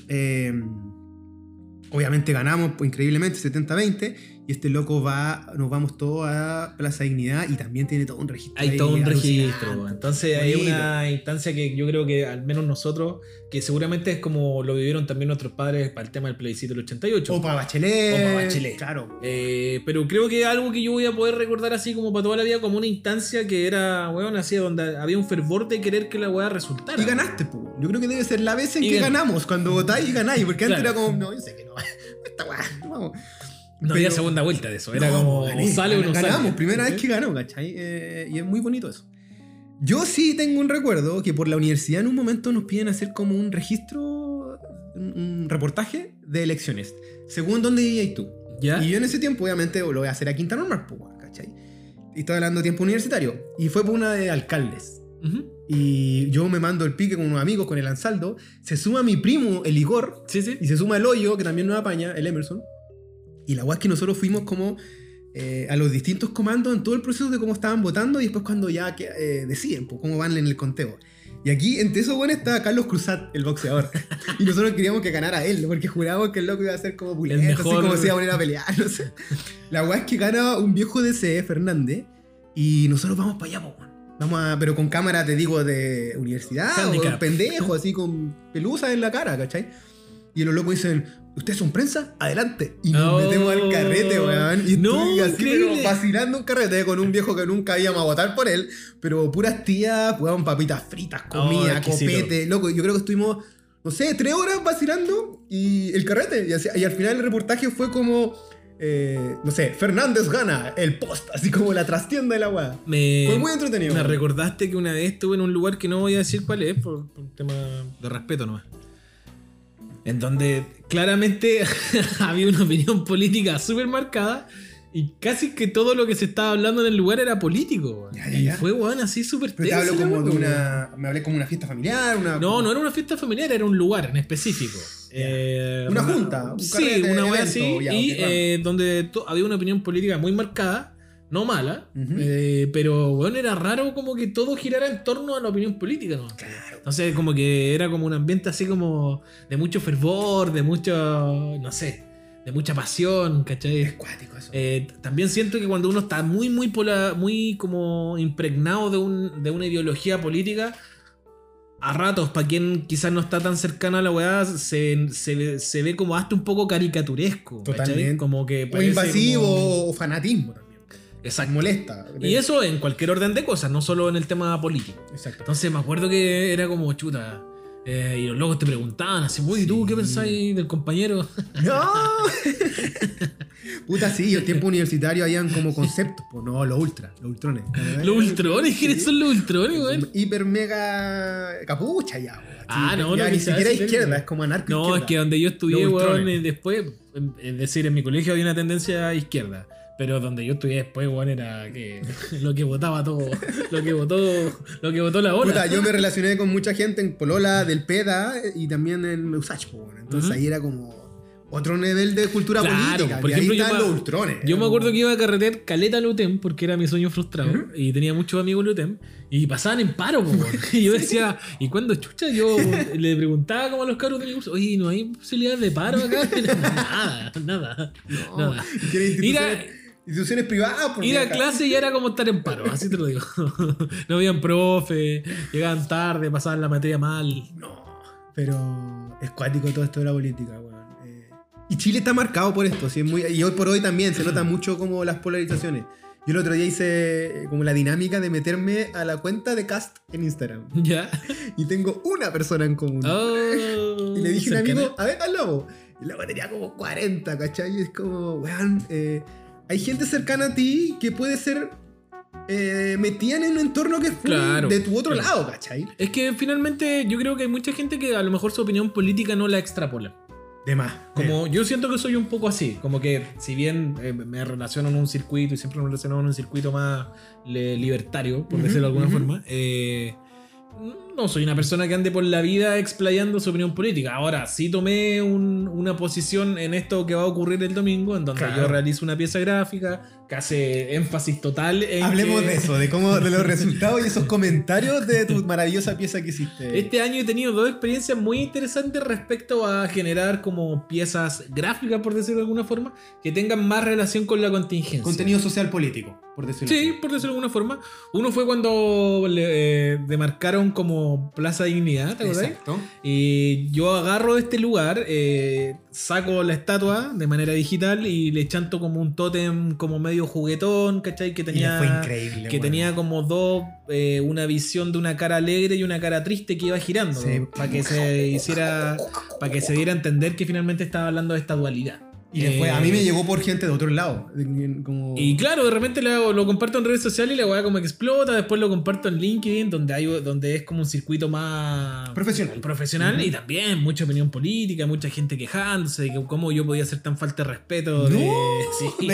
Obviamente ganamos pues, increíblemente 70-20 y este loco va, nos vamos todos a Plaza Dignidad y también tiene todo un registro. Hay todo un registro. Entonces hay una instancia que yo creo que al menos nosotros, que seguramente es como lo vivieron también nuestros padres para el tema del plebiscito del 88. O para Bachelet. Claro. Pero creo que algo que yo voy a poder recordar así como para toda la vida como una instancia que era, weón, así donde había un fervor de querer que la weá resultara. Y ganaste, pues. Yo creo que debe ser la vez en que ganamos, cuando votáis y ganáis, porque claro. Antes era como, no, yo sé que no. Esta weá, vamos. No había segunda vuelta de eso, era no, como gané, sale o no sale. Ganamos, primera vez que ganó, ¿cachai? Y es muy bonito eso. Yo sí tengo un recuerdo que por la universidad en un momento nos piden hacer como un registro, un reportaje de elecciones, según dónde vivías tú. ¿Ya? Y yo en ese tiempo, obviamente, lo voy a hacer a Quinta Normal, ¿cachai? Y estaba hablando de tiempo universitario, y fue por una de alcaldes. Uh-huh. Y yo me mando el pique con unos amigos, con el Ansaldo. Se suma mi primo, el Igor. Sí, sí. Y se suma el Hoyo, que también nos apaña, el Emerson. Y la guay es que nosotros fuimos como a los distintos comandos en todo el proceso de cómo estaban votando y después cuando ya deciden pues, cómo van en el conteo. Y aquí, entre esos buenos, estaba Carlos Cruzat, el boxeador. Y nosotros queríamos que ganara él, porque jurábamos que el loco iba a ser como pulento, así como se iba a poner a pelear. No sé. La guay es que gana un viejo de CE, Fernández, y nosotros vamos para allá, pues. Vamos a, pero con cámara, te digo, de universidad handicap. O pendejo, así con pelusa en la cara, ¿cachai? Y los locos dicen, ¿ustedes son prensa? Adelante. Y nos metemos al carrete, weón. Y no, así, pero vacilando un carrete con un viejo que nunca íbamos a votar por él, pero puras tías, jugaban papitas fritas, comida, copete. Loco, yo creo que estuvimos, no sé, 3 horas vacilando y el carrete. Y al final el reportaje fue como... no sé, Fernández gana el post, así como la trastienda de la weá. Fue muy entretenido. Me recordaste que una vez estuve en un lugar que no voy a decir cuál es, por un tema de respeto nomás. En donde claramente había una opinión política súper marcada y casi que todo lo que se estaba hablando en el lugar era político. Ya. Y fue weón así súper tenso. Pero te hablo como de una. Me hablé como una fiesta familiar. No era una fiesta familiar, era un lugar en específico. Una junta, un sí, una wea así ya, y okay, donde había una opinión política muy marcada, no mala, uh-huh. Pero bueno, era raro como que todo girara en torno a la opinión política, ¿no? Claro. Entonces como que era como un ambiente así como de mucho fervor, de mucho, no sé, de mucha pasión, ¿cachai? Es cuático eso. También siento que cuando uno está muy como impregnado de una ideología política, a ratos, para quien quizás no está tan cercano a la weá, se ve como hasta un poco caricaturesco. Totalmente. Como que o invasivo como... o fanatismo también. Exacto. Molesta. Y eso en cualquier orden de cosas, no solo en el tema político. Exacto. Entonces me acuerdo que era como chuta. Y los locos te preguntaban así, uy, ¿tú qué pensáis del compañero? ¡No! Puta, sí, el tiempo universitario habían como conceptos, pues no, los ultrones. ¿Los ultrones? ¿Quiénes son los ultrones, güey? Hiper mega capucha ya, güey. Ah, no, ya, no. Ni siquiera izquierda, es como anarco. No, izquierda. Es que donde yo estudié, güey, después, es decir, en mi colegio había una tendencia izquierda. Pero donde yo estudié después, weón, era que lo que votaba todo. Lo que votó la ola. Puta, yo me relacioné con mucha gente en Polola, del PEDA y también en Usach, weón. Entonces ahí era como otro nivel de cultura política. Por ejemplo, ahí están los ultrones. Yo me acuerdo que iba a carretear caleta a Lutem, porque era mi sueño frustrado. Uh-huh. Y tenía muchos amigos Lutem. Y pasaban en paro, weón. Y yo decía, ¿y cuándo chucha? Yo le preguntaba como a los cabros de mi curso, oye, ¿no hay posibilidad de paro acá? Nada. Instituciones privadas. Ir a clase ya era como estar en paro, así te lo digo. No habían profe, llegaban tarde, pasaban la materia mal. No, pero es cuático todo esto de la política, weón. Y Chile está marcado por esto, ¿sí? Y hoy por hoy también se nota mucho como las polarizaciones. Yo el otro día hice como la dinámica de meterme a la cuenta de Cast en Instagram. ¿Ya? Y tengo una persona en común. Y le dije a un amigo, a ver, al lobo. El lobo tenía como 40, ¿cachai? Y es como, weón, hay gente cercana a ti que puede ser metida en un entorno que es de tu otro lado, ¿cachai? Es que finalmente yo creo que hay mucha gente que a lo mejor su opinión política no la extrapola. De más. Como yo siento que soy un poco así. Como que si bien me relaciono en un circuito y siempre me relaciono en un circuito más libertario, por decirlo de alguna forma, no soy una persona que ande por la vida explayando su opinión política. Ahora, sí tomé una posición en esto que va a ocurrir el domingo, en donde yo realizo una pieza gráfica que hace énfasis total en hablemos que... de eso, de cómo, de los resultados y esos comentarios de tu maravillosa pieza que hiciste. Este año he tenido dos experiencias muy interesantes respecto a generar como piezas gráficas, por decirlo de alguna forma, que tengan más relación con la contingencia. Contenido social político, por decirlo así. Sí, por decirlo de alguna forma. Uno fue cuando le demarcaron como Plaza Dignidad, ¿te acordás? Exacto. Y yo agarro este lugar, saco la estatua de manera digital y le chanto como un tótem como medio juguetón, ¿cachai? Que tenía, fue increíble, que tenía como dos, una visión de una cara alegre y una cara triste que iba girando, sí, para que se hiciera, para que se diera a entender que finalmente estaba hablando de esta dualidad. Y después a mí me llegó por gente de otro lado. Como... Y claro, de repente lo comparto en redes sociales y la weá como explota. Después lo comparto en LinkedIn, donde es como un circuito más profesional. Uh-huh. Y también mucha opinión política, mucha gente quejándose de que cómo yo podía hacer tan falta de respeto del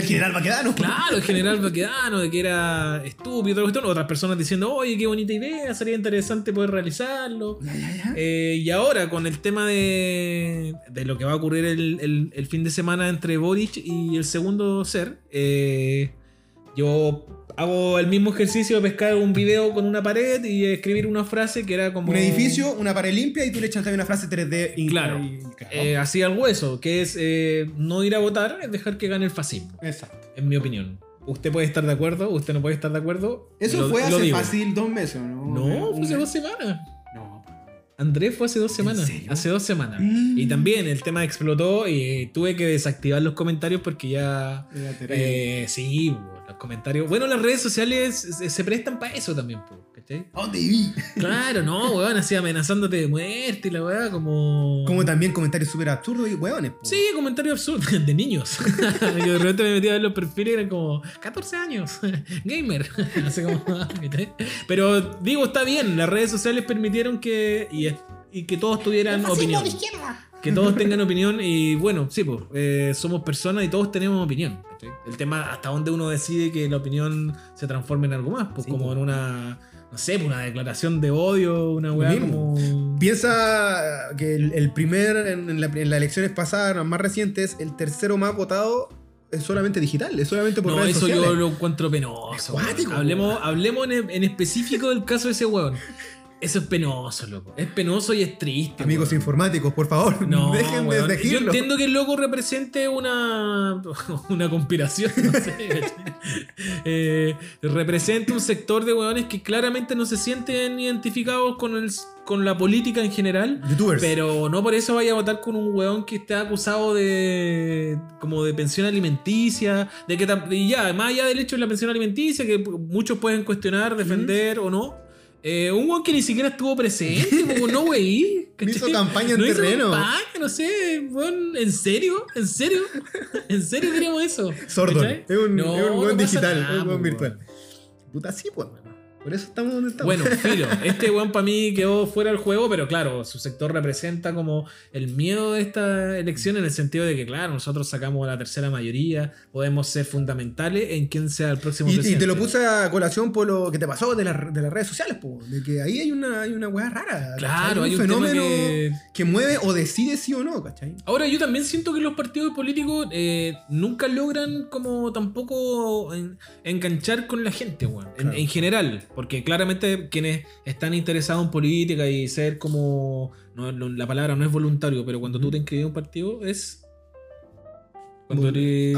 general Baquedano. Claro, el general Baquedano, de que era estúpido. Otras personas diciendo, oye, qué bonita idea, sería interesante poder realizarlo. Ya. Y ahora con el tema de lo que va a ocurrir el fin de semana entre Boric y el segundo ser, yo hago el mismo ejercicio de pescar un video con una pared y escribir una frase que era como... Un edificio, una pared limpia y tú le echas también una frase 3D. Claro. Así al hueso, que es no ir a votar, es dejar que gane el fascismo. Exacto. En mi opinión. Usted puede estar de acuerdo, usted no puede estar de acuerdo. Eso fue hace fácil 2 meses, ¿no? No, fue hace 2 semanas. Andrés fue hace 2 semanas. Hace 2 semanas. Y también el tema explotó y tuve que desactivar los comentarios porque ya... sí, los comentarios... Bueno, las redes sociales se prestan para eso también, ¿cachai? ¿A dónde vi? Claro, no, weón, así amenazándote de muerte y la weá como... Como también comentarios súper absurdos y weones. Sí, comentarios absurdos de niños. Yo de repente me metí a ver los perfiles y eran como... 14 años, gamer. Así como... Pero digo, está bien, las redes sociales permitieron que... Y que todos tuvieran opinión. Que todos tengan opinión y bueno, sí, pues somos personas y todos tenemos opinión. ¿Sí? El tema hasta dónde uno decide que la opinión se transforme en algo más, pues sí, como en una, no sé, una declaración de odio, una weá como... Piensa que el primer, en las elecciones pasadas, las más recientes, el tercero más votado... Es solamente digital, es solamente por redes sociales. No, eso yo lo encuentro penoso. Hablemos en específico del caso de ese huevón. Eso es penoso, loco. Es penoso y es triste. Amigos weón. Informáticos, por favor, no, dejen de elegirlo. Yo entiendo que el loco represente una conspiración, no sé. Representa un sector de huevones que claramente no se sienten identificados con la política en general. YouTubers. Pero no por eso vaya a votar con un huevón que está acusado de como de pensión alimenticia, de que y ya, más allá del hecho de la pensión alimenticia, que muchos pueden cuestionar, defender o no. Un guan que ni siquiera estuvo presente, como no wey. No hizo campaña en terreno. Campaña, no sé, bueno, ¿En serio queríamos eso? Sordo. Es un guan digital, nada, es un guan virtual. Puta, sí, pues, hermano. Por eso estamos donde estamos. Bueno, filo, este weón para mí quedó fuera del juego, pero claro, su sector representa como el miedo de esta elección en el sentido de que, claro, nosotros sacamos la tercera mayoría, podemos ser fundamentales en quién sea el próximo presidente. Y te lo puse a colación por lo que te pasó de las redes sociales, po, de que ahí hay una weá rara. Claro, hay un fenómeno que mueve o decide sí o no, ¿cachai? Ahora, yo también siento que los partidos políticos nunca logran como tampoco enganchar con la gente, weón, claro. en general. Porque claramente quienes están interesados en política y ser como... No, la palabra no es voluntario, pero cuando tú te inscribes en un partido es... Cuando eres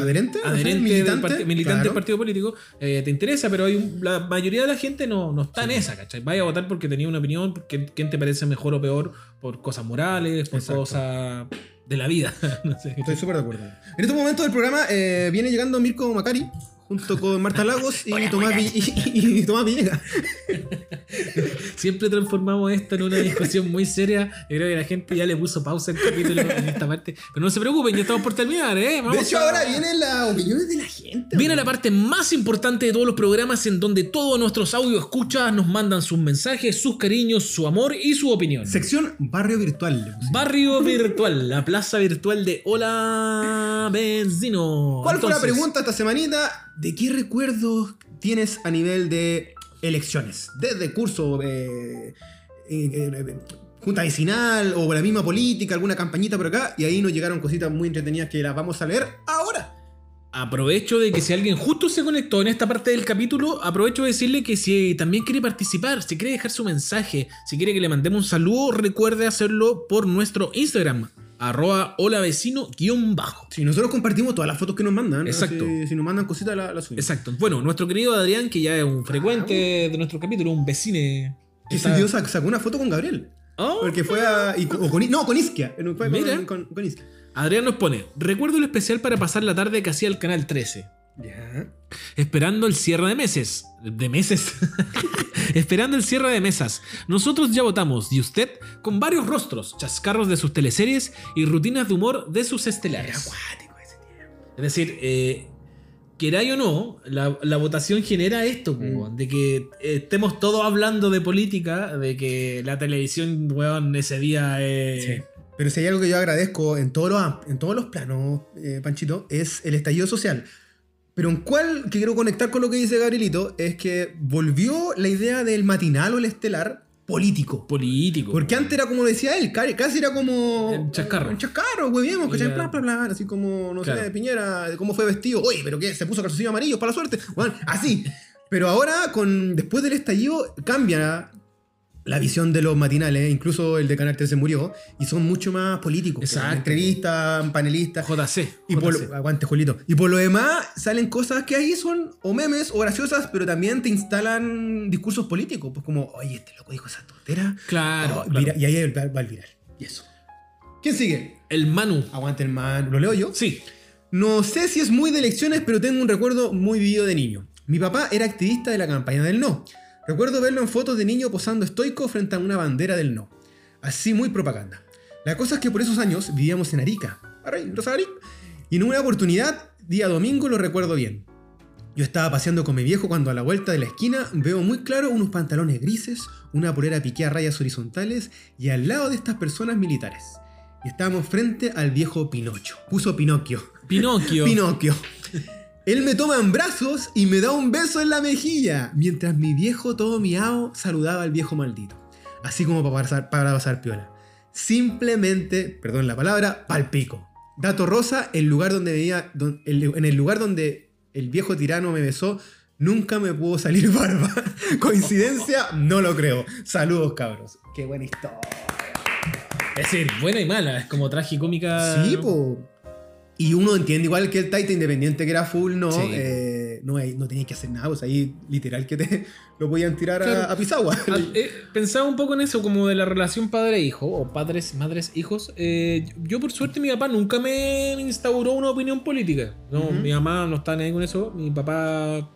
militante del partido político, te interesa, pero la mayoría de la gente no está en esa, ¿cachai? Vaya a votar porque tenía una opinión, porque quién te parece mejor o peor, por cosas morales, por cosas de la vida. No sé. Estoy súper de acuerdo. En este momento del programa viene llegando Mirko Macari. Junto con Marta Lagos y Tomás Piñera. Siempre transformamos esto en una discusión muy seria. Yo creo que la gente ya le puso pausa al capítulo en esta parte. Pero no se preocupen, ya estamos por terminar, ¿eh? Vamos de hecho, ahora vienen las opiniones de la gente. Viene la parte más importante de todos los programas, en donde todos nuestros audio escuchas nos mandan sus mensajes, sus cariños, su amor y su opinión. Sección Barrio Virtual. Barrio Virtual, la plaza virtual de Hola Vecino. ¿Cuál fue la pregunta esta semanita? ¿De qué recuerdos tienes a nivel de elecciones? Desde curso, junta vecinal o la misma política, alguna campañita por acá. Y ahí nos llegaron cositas muy entretenidas que las vamos a leer ahora. Aprovecho de que si alguien justo se conectó en esta parte del capítulo, aprovecho de decirle que si también quiere participar, si quiere dejar su mensaje, si quiere que le mandemos un saludo, recuerde hacerlo por nuestro Instagram, @holavecino_. Sí, nosotros compartimos todas las fotos que nos mandan. Exacto. Si nos mandan cositas, las subimos. Exacto. Bueno, nuestro querido Adrián, que ya es un frecuente de nuestro capítulo, un vecine. Ese sacó una foto con Gabriel. Oh, porque fue a... con Isquia. Mira. Con Isquia. Adrián nos pone: recuerdo el especial para pasar la tarde que hacía el Canal 13. Yeah. Esperando el cierre de meses. ¿De meses? Esperando el cierre de mesas. Nosotros ya votamos, y usted, con varios rostros, chascarros de sus teleseries y rutinas de humor de sus estelares. Acuático ese tiempo. Es decir, queráis o no, la votación genera esto, de que estemos todos hablando de política, de que la televisión, weón, ese día... Sí. Pero si hay algo que yo agradezco en todos los planos, Panchito, es el estallido social. Pero en cuál, que quiero conectar con lo que dice Gabrielito, es que volvió la idea del matinal o el estelar político. Porque antes era como decía él, casi era como... el chascarro. Un chascarro, güey, vemos, ¿cachai? Bla, bla, bla, así como, no sé, Piñera, cómo fue vestido. Oye, ¿pero qué? ¿Se puso calzoncillos amarillos para la suerte? Bueno, así. Pero ahora, después del estallido, cambia la visión de los matinales. Incluso el de Canal 13 murió. Y son mucho más políticos. Exacto. Entrevistas, panelistas. JC. Y aguante, Julito. Y por lo demás, salen cosas que ahí son o memes o graciosas, pero también te instalan discursos políticos. Pues como, oye, este loco dijo esa tontera. Claro. Viral, y ahí va el viral. Y eso. ¿Quién sigue? El Manu. Aguante el Manu. ¿Lo leo yo? Sí. No sé si es muy de elecciones, pero tengo un recuerdo muy vivido de niño. Mi papá era activista de la campaña del no. Recuerdo verlo en fotos de niño posando estoico frente a una bandera del no. Así, muy propaganda. La cosa es que por esos años vivíamos en Arica. Y en una oportunidad, día domingo, lo recuerdo bien. Yo estaba paseando con mi viejo cuando a la vuelta de la esquina veo muy claro unos pantalones grises, una polera piqué a rayas horizontales y al lado de estas personas militares. Y estábamos frente al viejo Pinocchio. Él me toma en brazos y me da un beso en la mejilla, mientras mi viejo todo miado saludaba al viejo maldito. Así como para pasar piola. Simplemente, perdón la palabra, palpico. Dato rosa, en el lugar donde el viejo tirano me besó, nunca me pudo salir barba. ¿Coincidencia? No lo creo. Saludos, cabros. Qué buena historia. Es decir, buena y mala, es como tragicómica. Sí, po. Y uno entiende, igual que el Taita Independiente, que era full, no, sí. No tenías que hacer nada, pues ahí literal que te lo podían tirar, claro, a Pisagua. Pensaba un poco en eso, como de la relación padre-hijo, o padres, madres, hijos. Yo por suerte mi papá nunca me instauró una opinión política. No, Mi mamá no estaba ni con eso, mi papá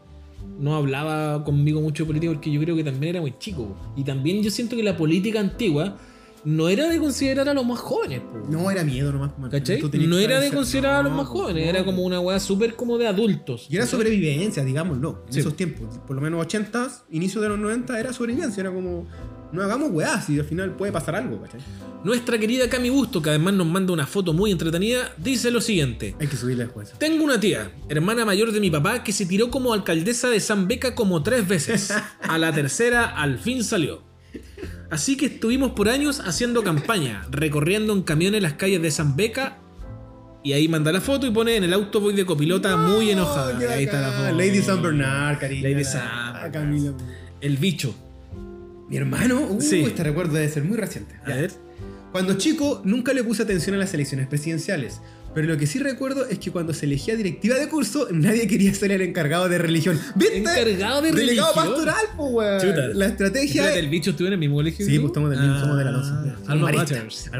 no hablaba conmigo mucho de política porque yo creo que también era muy chico. Y también yo siento que la política antigua... no era de considerar a los más jóvenes, po. No, era miedo nomás. ¿Cachai? No era de considerar a los más jóvenes. No. Era como una weá súper como de adultos. Y era sobrevivencia, digámoslo. En esos tiempos. Por lo menos 80s, inicio de los 90, era sobrevivencia. Era como, no hagamos weá si al final puede pasar algo, ¿cachai? Nuestra querida Cami Busto, que además nos manda una foto muy entretenida, dice lo siguiente. Hay que subirla después. Tengo una tía, hermana mayor de mi papá, que se tiró como alcaldesa de San Beca como 3 veces. A la tercera, al fin salió. Así que estuvimos por años haciendo campaña, recorriendo en camiones las calles de San Beca. Y ahí manda la foto y pone: en el auto voy de copilota, muy enojada. Ahí está la foto. Lady San Bernard, cariño. Lady San Bernard. El bicho. Mi hermano. Este recuerdo debe ser muy reciente. A ver. Cuando chico, nunca le puse atención a las elecciones presidenciales. Pero lo que sí recuerdo es que cuando se elegía directiva de curso, nadie quería ser el encargado de religión. ¿Viste? ¿Encargado de delegado religión? Delegado pastoral, po, güey. La estrategia... ¿El bicho estuvo en el mismo colegio? Sí, pues estamos del mismo, somos de la loza. Alma Matters.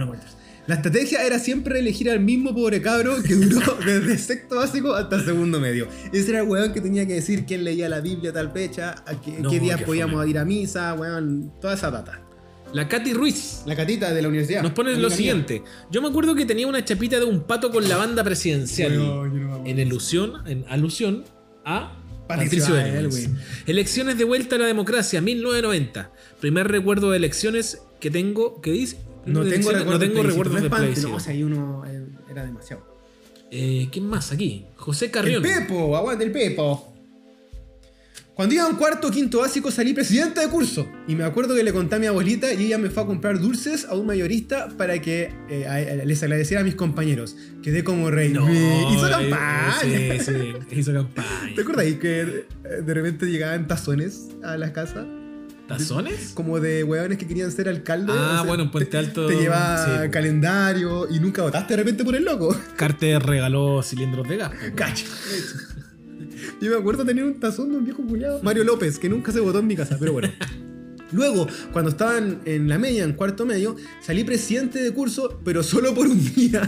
La estrategia era siempre elegir al mismo pobre cabro que duró desde sexto básico hasta segundo medio. Ese era el weón que tenía que decir quién leía la Biblia a tal fecha, qué días podíamos ir a misa, weón, toda esa data. La Katy Ruiz. La Catita de la universidad. Nos pone lo siguiente. Yo me acuerdo que tenía una chapita de un pato con la banda presidencial. En alusión a Patricio Aylwin. Elecciones de vuelta a la democracia, 1990. Primer recuerdo de elecciones que tengo. ¿Qué dice? No tengo recuerdos de plebiscito. No, o sea, ahí uno era demasiado. ¿Quién más aquí? José Carrión. El Pepo, aguante el Pepo. Cuando iba en cuarto o quinto básico salí presidenta de curso. Y me acuerdo que le conté a mi abuelita y ella me fue a comprar dulces a un mayorista para que les agradeciera a mis compañeros. Quedé como rey. No, hizo campaña. Sí, hizo campaña. ¿Te acuerdas ahí que de repente llegaban tazones a las casas? ¿Tazones? Como de huevones que querían ser alcaldes. Ah, o sea, bueno, en Puente Alto. Te llevaba calendario y nunca votaste de repente por el loco. Carter regaló cilindros de gas. Cacho. Yo me acuerdo tener un tazón de un viejo culiado. Mario López, que nunca se votó en mi casa, pero bueno. Luego, cuando estaba en la media, en cuarto medio, salí presidente de curso, pero solo por un día.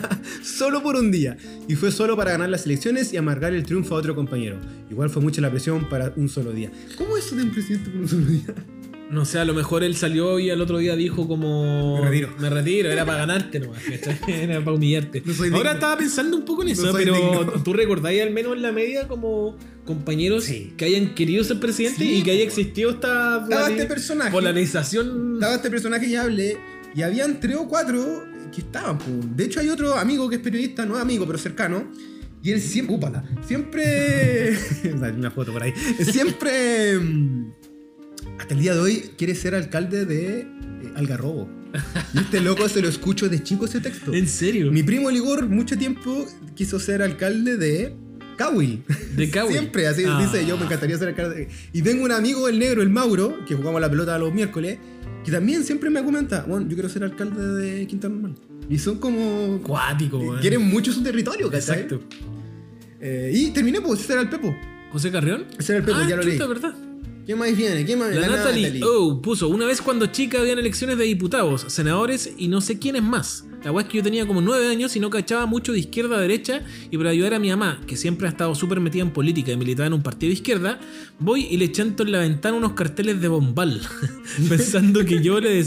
Solo por un día. Y fue solo para ganar las elecciones y amargar el triunfo a otro compañero. Igual fue mucha la presión para un solo día. ¿Cómo es eso de un presidente por un solo día? No sé, a lo mejor él salió y al otro día dijo como... Me retiro, era para ganarte nomás, era para humillarte. Ahora estaba pensando un poco en eso, pero ¿tú recordáis al menos en la media como compañeros que hayan querido ser presidente y que haya existido esta polarización? Estaba este personaje y hablé, y habían 3 o 4 que estaban, pues. De hecho hay otro amigo que es periodista, no amigo, pero cercano. Y él siempre... siempre... una foto por ahí. Siempre... Hasta el día de hoy quiere ser alcalde de Algarrobo. Y este loco se lo escucho de chico ese texto. ¿En serio? Mi primo Ligor mucho tiempo quiso ser alcalde de Cahuil. ¿De Cahuil? Siempre, así dice, yo me encantaría ser alcalde. Y tengo un amigo, el negro, el Mauro, que jugamos la pelota los miércoles, que también siempre me comenta, bueno, yo quiero ser alcalde de Quinta Normal. Y son como... cuáticos, güey. Quieren mucho su territorio, ¿cachai? Exacto. Y terminé, pues, ese era el Pepo. ¿José Carrión? Ese era el Pepo, ya lo leí. ¿Verdad? ¿Quién más viene? ¿Quién más? La Natalie. Oh, puso, una vez cuando chica habían elecciones de diputados, senadores y no sé quiénes más. La weá es que yo tenía como 9 años y no cachaba mucho de izquierda a derecha, y para ayudar a mi mamá, que siempre ha estado súper metida en política y militada en un partido de izquierda, voy y le chanto en la ventana unos carteles de Bombal, pensando que yo le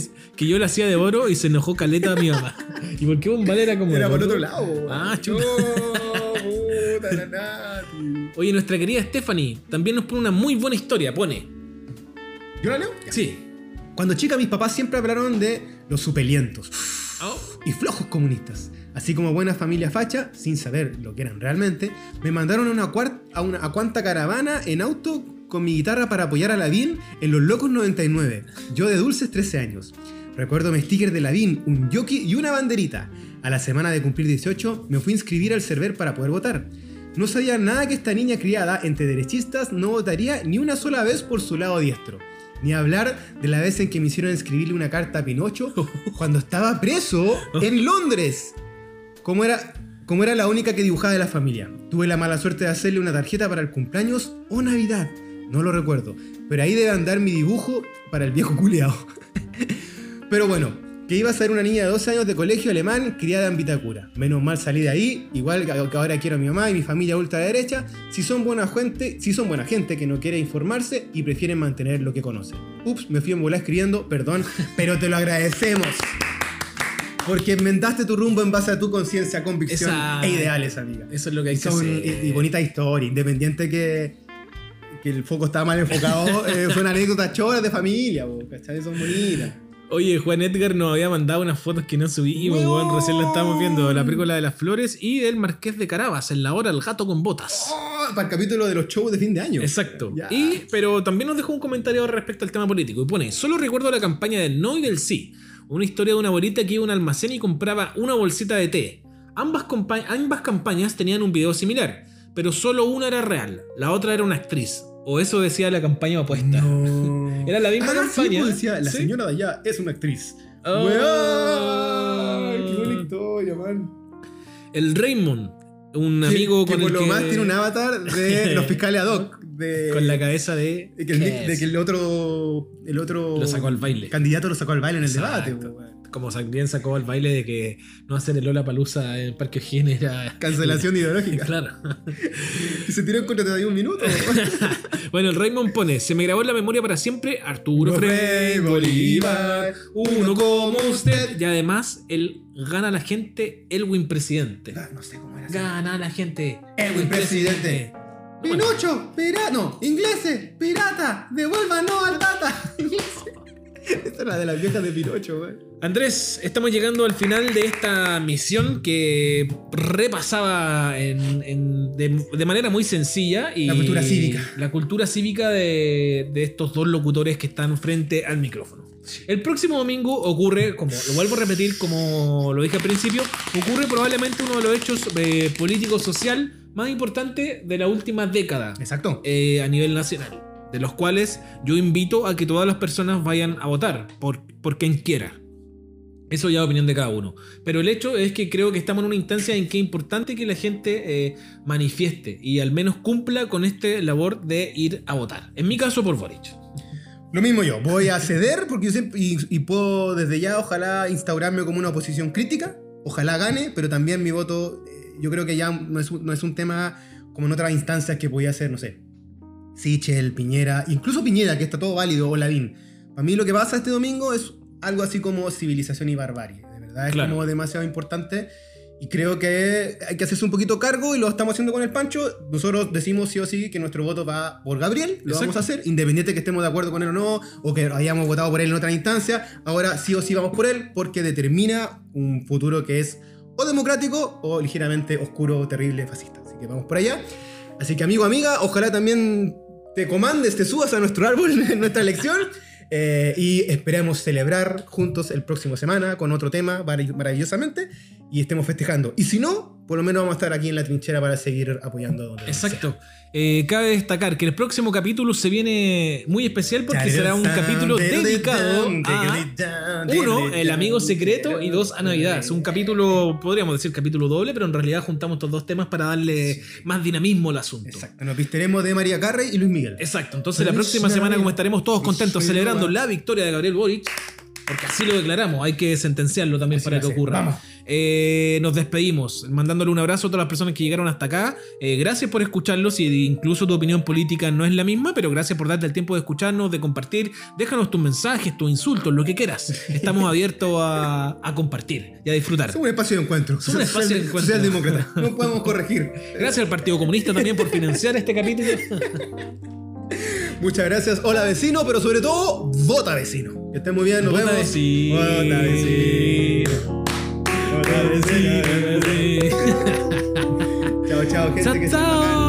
hacía de oro, y se enojó caleta a mi mamá. ¿Y por qué Bombal era como... Era por otro lado. Ah, chuta. No, puta, Oye, nuestra querida Stephanie también nos pone una muy buena historia, pone... ¿Yo la leo? Sí. Cuando chica mis papás siempre hablaron de los supelientos y flojos comunistas. Así como buena familia facha, sin saber lo que eran realmente, me mandaron a cuanta caravana en auto con mi guitarra para apoyar a Lavín en Los Locos 99. Yo de dulces 13 años. Recuerdo mis stickers de Lavín, un jockey y una banderita. A la semana de cumplir 18 me fui a inscribir al Cerver para poder votar. No sabía nada que esta niña criada entre derechistas no votaría ni una sola vez por su lado diestro. Ni hablar de la vez en que me hicieron escribirle una carta a Pinochet cuando estaba preso en Londres. Como era la única que dibujaba de la familia. Tuve la mala suerte de hacerle una tarjeta para el cumpleaños o Navidad. No lo recuerdo. Pero ahí debe andar mi dibujo para el viejo culeado. Pero bueno... que iba a ser una niña de 12 años de colegio alemán criada en Vitacura. Menos mal salí de ahí, igual que ahora quiero a mi mamá y mi familia ultraderecha, si son buena gente que no quiere informarse y prefieren mantener lo que conocen. Ups, me fui en volar escribiendo, perdón, pero te lo agradecemos. Porque enmendaste tu rumbo en base a tu conciencia, convicción e ideales, amiga. Eso es lo que hay que hacer. Y bonita historia, independiente que el foco estaba mal enfocado, son anécdotas choras de familia, ¿cachai? Son bonitas. Oye, Juan Edgar nos había mandado unas fotos que no subimos, weón. Recién la estábamos viendo. La película de las flores y del Marqués de Carabas, en La Hora del Gato con Botas. Para el capítulo de los shows de fin de año. Exacto. Yeah. Pero también nos dejó un comentario respecto al tema político. Y pone, solo recuerdo la campaña del no y del sí. Una historia de una abuelita que iba a un almacén y compraba una bolsita de té. Ambas campañas tenían un video similar, pero solo una era real, la otra era una actriz. O eso decía la campaña opuesta. No. Era la misma campaña. Sí, decía, la señora de allá es una actriz. Oh. Weón, qué buena historia, man. El Raymond, un amigo que con por el lo que... más tiene un avatar de los fiscales ad hoc. Con la cabeza de que el otro lo sacó al baile. Candidato lo sacó al baile en el debate. Weón. Como también sacó al baile de que no hacer el Lollapalooza en el Parque O'Higgins era... cancelación ideológica. Claro. Y se tiró en contra de un minuto. Bueno, el Raymond pone, se me grabó en la memoria para siempre Arturo Frei, Bolívar, uno como usted. Y además, él gana a la gente, Aylwin presidente. No sé cómo era. Gana a la gente, Aylwin presidente. Pinocho, pirata, ingleses, pirata, devuélvanos al tata. Esta es la de las viejas de Pinocho, güey. Andrés, estamos llegando al final de esta misión que repasaba de manera muy sencilla. Y la cultura cívica. La cultura cívica de estos dos locutores que están frente al micrófono. El próximo domingo ocurre, como lo vuelvo a repetir, como lo dije al principio, ocurre probablemente uno de los hechos político-social más importantes de la última década. Exacto. A nivel nacional. De los cuales yo invito a que todas las personas vayan a votar por quien quiera. Eso ya es opinión de cada uno. Pero el hecho es que creo que estamos en una instancia en que es importante que la gente manifieste y al menos cumpla con esta labor de ir a votar. En mi caso, por Boric. Lo mismo yo. Voy a ceder porque yo siempre, y puedo desde ya, ojalá, instaurarme como una oposición crítica. Ojalá gane, pero también mi voto, yo creo que ya no es un tema como en otras instancias que podía ser, no sé, Sichel, Piñera, incluso Piñera, que está todo válido, o Lavín. Para mí lo que pasa este domingo es algo así como civilización y barbarie, de verdad, es claro. Como demasiado importante y creo que hay que hacerse un poquito cargo y lo estamos haciendo con el Pancho. Nosotros decimos sí o sí que nuestro voto va por Gabriel, lo vamos a hacer, independiente que estemos de acuerdo con él o no, o que hayamos votado por él en otra instancia, ahora sí o sí vamos por él porque determina un futuro que es o democrático o ligeramente oscuro, terrible, fascista. Así que vamos por allá. Así que amigo, amiga, ojalá también te comandes, te subas a nuestro árbol en nuestra elección. Y esperemos celebrar juntos el próximo semana con otro tema maravillosamente y estemos festejando, y si no, por lo menos vamos a estar aquí en la trinchera para seguir apoyando donde exacto. Cabe destacar que el próximo capítulo se viene muy especial porque será un capítulo dedicado a uno, el amigo secreto, y dos, a Navidad. Es un capítulo, podríamos decir capítulo doble, pero en realidad juntamos estos dos temas para darle más dinamismo al asunto. Exacto, nos vistiremos de María Carey y Luis Miguel. Exacto, entonces la próxima semana, como estaremos todos contentos celebrando la victoria de Gabriel Boric, porque así lo declaramos, hay que sentenciarlo también así para que ocurra. Vamos. Nos despedimos mandándole un abrazo a todas las personas que llegaron hasta acá. Gracias por escucharlos, y incluso tu opinión política no es la misma, pero gracias por darte el tiempo de escucharnos, de compartir. Déjanos tus mensajes, tus insultos, lo que quieras. Estamos abiertos a compartir y a disfrutar. Es un espacio de encuentro. Es un espacio de encuentro. Socialdemócrata. No podemos corregir. Gracias al Partido Comunista también por financiar este capítulo. Muchas gracias. Hola vecino, pero sobre todo, vota vecino. Que estén muy bien, nos vemos. Vecino. Vota vecino. Chao, chao, gente. Chao, chao.